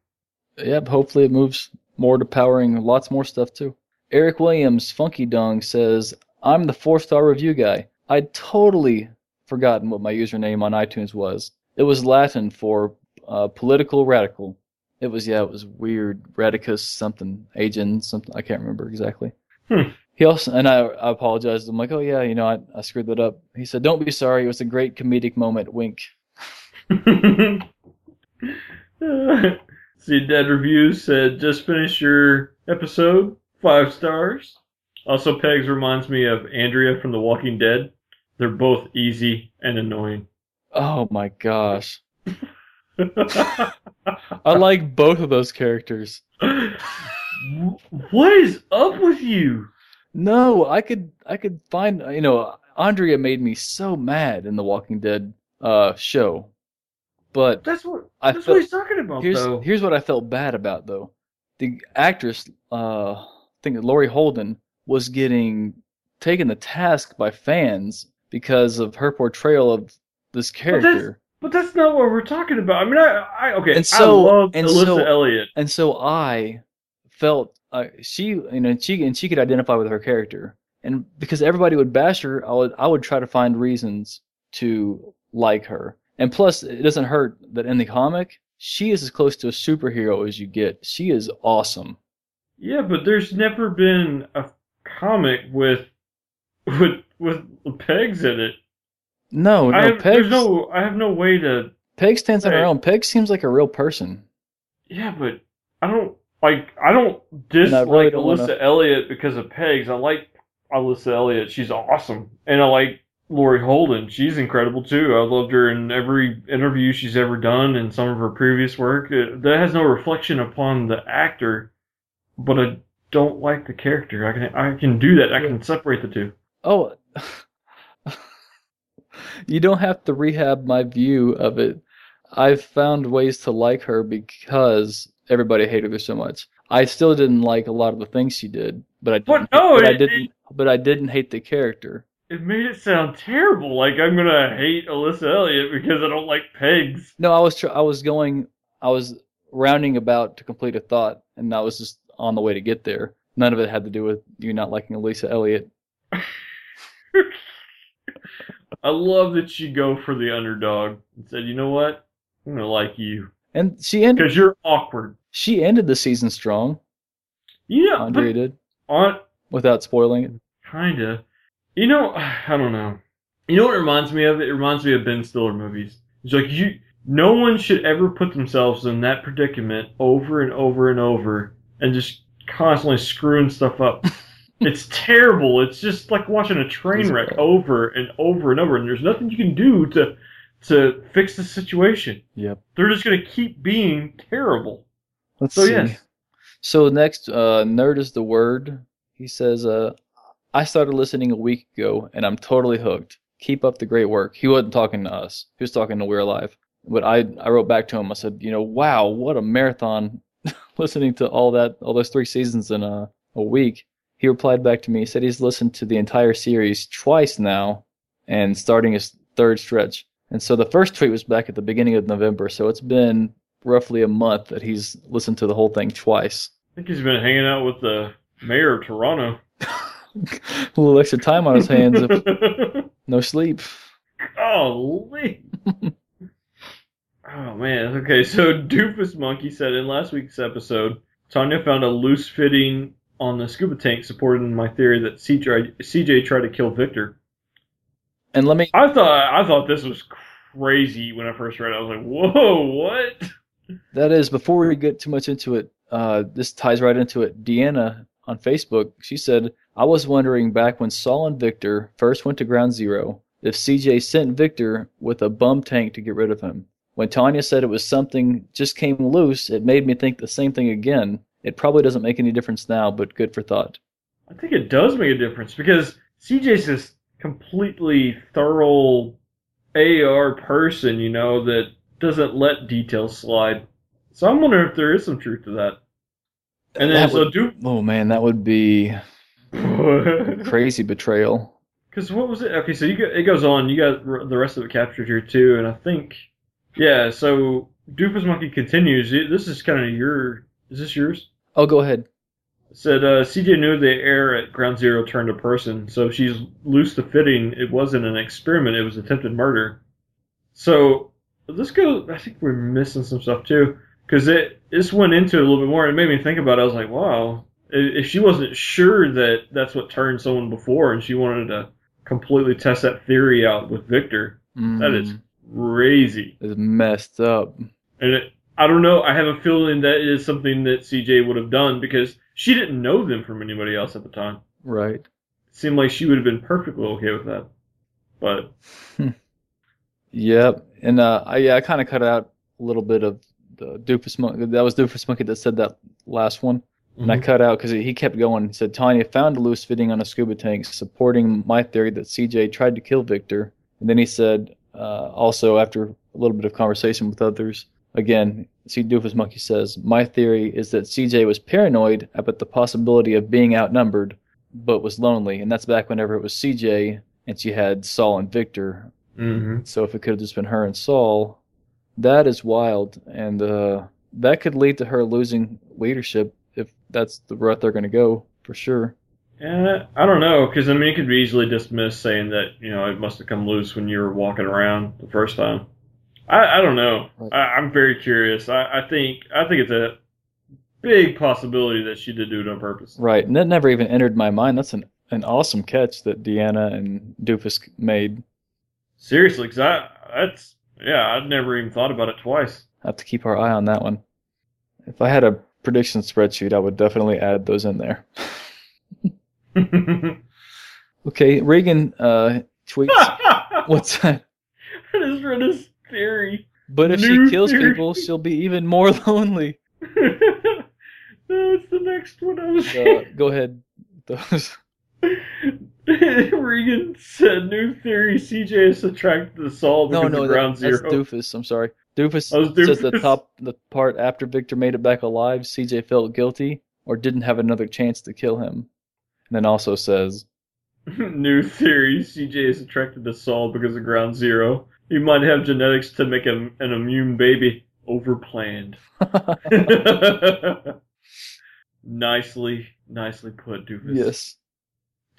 Yep, hopefully it moves more to powering lots more stuff, too. Eric Williams, Funky Dung, says, I'm the four-star review guy. I'd totally forgotten what my username on iTunes was. It was Latin for uh, political radical. It was, yeah, it was weird. Radicus something. Agin something. I can't remember exactly. Hmm. He also, and I, I apologized. I'm like, oh, yeah, you know, I, I screwed that up. He said, don't be sorry. It was a great comedic moment. Wink. See, Dead Reviews said, just finished your episode. Five stars. Also, Pegs reminds me of Andrea from The Walking Dead. They're both easy and annoying. Oh, my gosh. I like both of those characters. What is up with you? No, I could I could find, you know, Andrea made me so mad in The Walking Dead uh, show. But that's what, that's I felt, what he's talking about, here's, though. Here's what I felt bad about, though. The actress, uh, I think Laurie Holden, was getting taken the task by fans because of her portrayal of this character. But that's, but that's not what we're talking about. I mean, I, I okay, and so, I love Alyssa so, Elliott. And so I felt, uh, she, you know, she, and she could identify with her character. And because everybody would bash her, I would, I would try to find reasons to like her. And plus, it doesn't hurt that in the comic, she is as close to a superhero as you get. She is awesome. Yeah, but there's never been a comic with with with Pegs in it. No, no I have, Pegs. There's no, I have no way to. Peg stands on her own. Peg seems like a real person. Yeah, but I don't like. I don't dislike I really don't Alyssa wanna... Elliott because of Pegs. I like Alyssa Elliott. She's awesome, and I like Laurie Holden. She's incredible too. I loved her in every interview she's ever done and some of her previous work. It, that has no reflection upon the actor, but I don't like the character. I can I can do that. I can separate the two. Oh, you don't have to rehab my view of it. I've found ways to like her because everybody hated her so much. I still didn't like a lot of the things she did, but I didn't, but, no, but it, I didn't it, but I didn't hate the character. It made it sound terrible. Like I'm gonna hate Alyssa Elliott because I don't like Pegs. No, I was tr- I was going I was rounding about to complete a thought, and I was just on the way to get there. None of it had to do with you not liking Alyssa Elliott. I love that you go for the underdog and said, "You know what? I'm gonna like you." And she ended because you're awkward. She ended the season strong. Yeah, Andrea did. On without spoiling it. Kinda. You know, I don't know. You know what it reminds me of? It reminds me of Ben Stiller movies. It's like, you, no one should ever put themselves in that predicament over and over and over and just constantly screwing stuff up. It's terrible. It's just like watching a train wreck over and over and over, and there's nothing you can do to to fix the situation. Yep. They're just going to keep being terrible. Let's so, see. Yes. So next, uh, Nerd is the Word. He says... Uh, I started listening a week ago, and I'm totally hooked. Keep up the great work. He wasn't talking to us. He was talking to We're Alive. But I, I wrote back to him. I said, you know, wow, what a marathon listening to all that, all those three seasons in a, a week. He replied back to me. He said he's listened to the entire series twice now and starting his third stretch. And so the first tweet was back at the beginning of November, so it's been roughly a month that he's listened to the whole thing twice. I think he's been hanging out with the mayor of Toronto. A little extra time on his hands. If no sleep. Oh, oh, man. Okay, so Doofus Monkey said in last week's episode, Tanya found a loose fitting on the scuba tank supporting my theory that C J, C J tried to kill Victor. And let me... I thought I thought this was crazy when I first read it. I was like, whoa, what? That is, before we get too much into it, uh, this ties right into it. Deanna on Facebook, she said... I was wondering back when Saul and Victor first went to Ground Zero if C J sent Victor with a bum tank to get rid of him. When Tanya said it was something just came loose, it made me think the same thing again. It probably doesn't make any difference now, but good for thought. I think it does make a difference, because C J's this completely thorough A R person, you know, that doesn't let details slide. So I'm wondering if there is some truth to that. And then, that would, so do... Oh, man, that would be crazy betrayal. Because what was it? Okay, so you go, it goes on. You got the rest of it captured here, too, and I think... Yeah, so Doofus Monkey continues. This is kind of your... Is this yours? Oh, go ahead. It said, uh, C J knew the air at Ground Zero turned a person, so if she's loose to fitting, it wasn't an experiment, it was attempted murder. So, let's go... I think we're missing some stuff, too. Because it this went into it a little bit more. It made me think about it. I was like, wow. If she wasn't sure that that's what turned someone before, and she wanted to completely test that theory out with Victor, mm. that is... crazy. It's messed up. And it, I don't know. I have a feeling that is something that C J would have done because she didn't know them from anybody else at the time. Right. It seemed like she would have been perfectly okay with that. But. Yep. And uh, I, yeah, I kind of cut out a little bit of the Doofus Monkey. That was Doofus Monkey that said that last one. Mm-hmm. And I cut out because he kept going. He said, Tanya found a loose fitting on a scuba tank, supporting my theory that C J tried to kill Victor. And then he said... Uh, also, after a little bit of conversation with others, again, see Doofus Monkey says, my theory is that C J was paranoid about the possibility of being outnumbered, but was lonely. And that's back whenever it was C J and she had Saul and Victor. Mm-hmm. So if it could have just been her and Saul, that is wild. And uh, that could lead to her losing leadership if that's the route they're going to go, for sure. Uh, I don't know, because, I mean, it could be easily dismissed saying that, you know, it must have come loose when you were walking around the first time. I, I don't know. I, I'm very curious. I, I think I think it's a big possibility that she did do it on purpose. Right, and that never even entered my mind. That's an, an awesome catch that Deanna and Doofus made. Seriously, because I, that's, yeah, I'd never even thought about it twice. I have to keep our eye on that one. If I had a prediction spreadsheet, I would definitely add those in there. Okay, Reagan uh, tweets. What's that? I just read his theory. But if New she kills theory. people, she'll be even more lonely. That's the next one I was uh, Go ahead. Reagan said, new theory, C J is attracted to Saul because no, no, of Ground that, Zero. No, no, that's Doofus, I'm sorry. Doofus says Doofus. the top the part after Victor made it back alive, C J felt guilty or didn't have another chance to kill him. And then also says, new theory, C J is attracted to Saul because of Ground Zero. He might have genetics to make him an immune baby. Overplanned. nicely, nicely put, Doofus. Yes.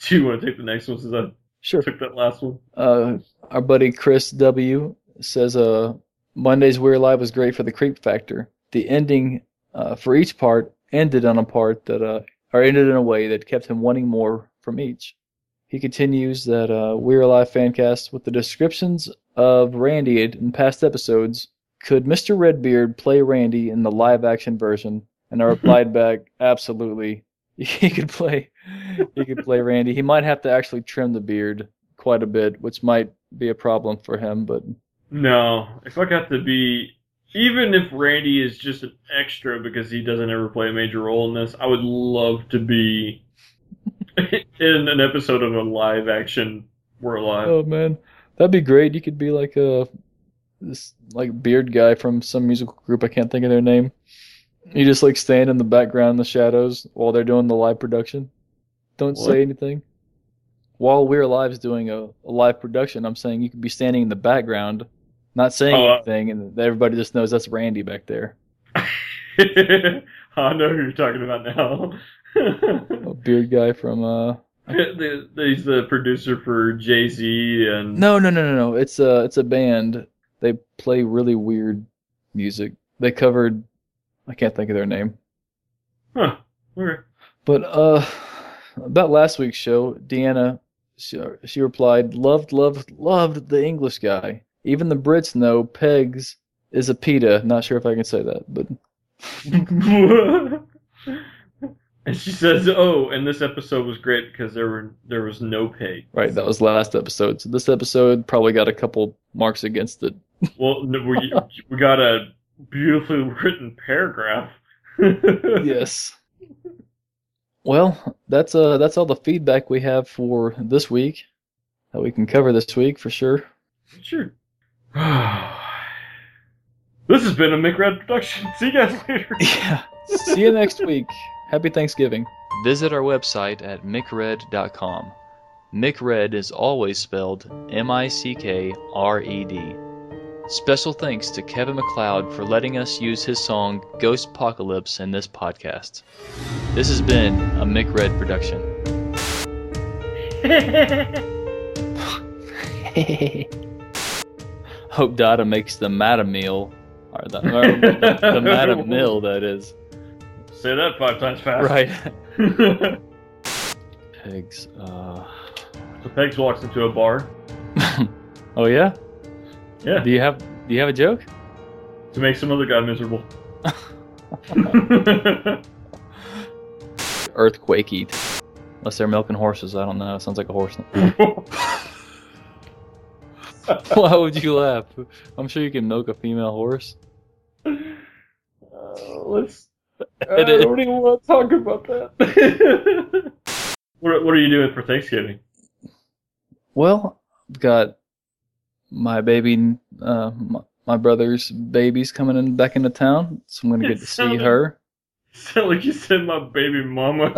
Do you want to take the next one since I sure. took that last one? Uh, our buddy Chris W. says, "Uh, Monday's We're Alive was great for the creep factor. The ending uh, for each part ended on a part that... Uh, Or ended in a way that kept him wanting more from each." He continues that uh, We're Alive Fancast with the descriptions of Randy in past episodes. Could Mister Redbeard play Randy in the live-action version? And I replied back, absolutely. He could play. He could play Randy. He might have to actually trim the beard quite a bit, which might be a problem for him. But no, if I got to be. Even if Randy is just an extra because he doesn't ever play a major role in this, I would love to be in an episode of a live-action We're Alive. Oh, man. That'd be great. You could be like a this like beard guy from some musical group. I can't think of their name. You just like stand in the background in the shadows while they're doing the live production. Don't what? say anything. While We're Alive is doing a, a live production, I'm saying you could be standing in the background not saying oh, anything, and everybody just knows that's Randy back there. I know who you're talking about now. A beard guy from... uh. The, he's the producer for Jay-Z and... No, no, no, no, no. It's a, it's a band. They play really weird music. They covered... I can't think of their name. Huh. Okay. But uh, about last week's show, Deanna, she, she replied, loved, loved, loved the English guy. Even the Brits know Pegs is a PETA. Not sure if I can say that, but... And she says, oh, and this episode was great because there were there was no pig. Right, that was last episode. So this episode probably got a couple marks against it. Well, we we got a beautifully written paragraph. Yes. Well, that's uh that's all the feedback we have for this week that we can cover this week for sure. Sure. This has been a Mick Red production. See you guys later. Yeah. See you next week. Happy Thanksgiving. Visit our website at mick red dot com. MickRed is always spelled M I C K R E D. Special thanks to Kevin MacLeod for letting us use his song Ghostpocalypse in this podcast. This has been a Mick Red production. Hope Dada makes the Matamil, or the, or the, the Matamil, that is. Say that five times fast. Right. Pegs, uh... So Pegs walks into a bar. Oh, yeah? Yeah. Do you have Do you have a joke? To make some other guy miserable. Earthquake eat. Unless they're milking horses, I don't know. It sounds like a horse. Why would you laugh? I'm sure you can milk a female horse. Uh, let's. I don't even want to talk about that. What What are you doing for Thanksgiving? Well, I've got. My baby, uh, my, my brother's baby's coming in back into town, so I'm gonna get it to sounded, see her. Sound like you said, my baby mama.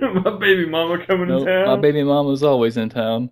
My baby mama coming nope, in town. My baby mama's always in town.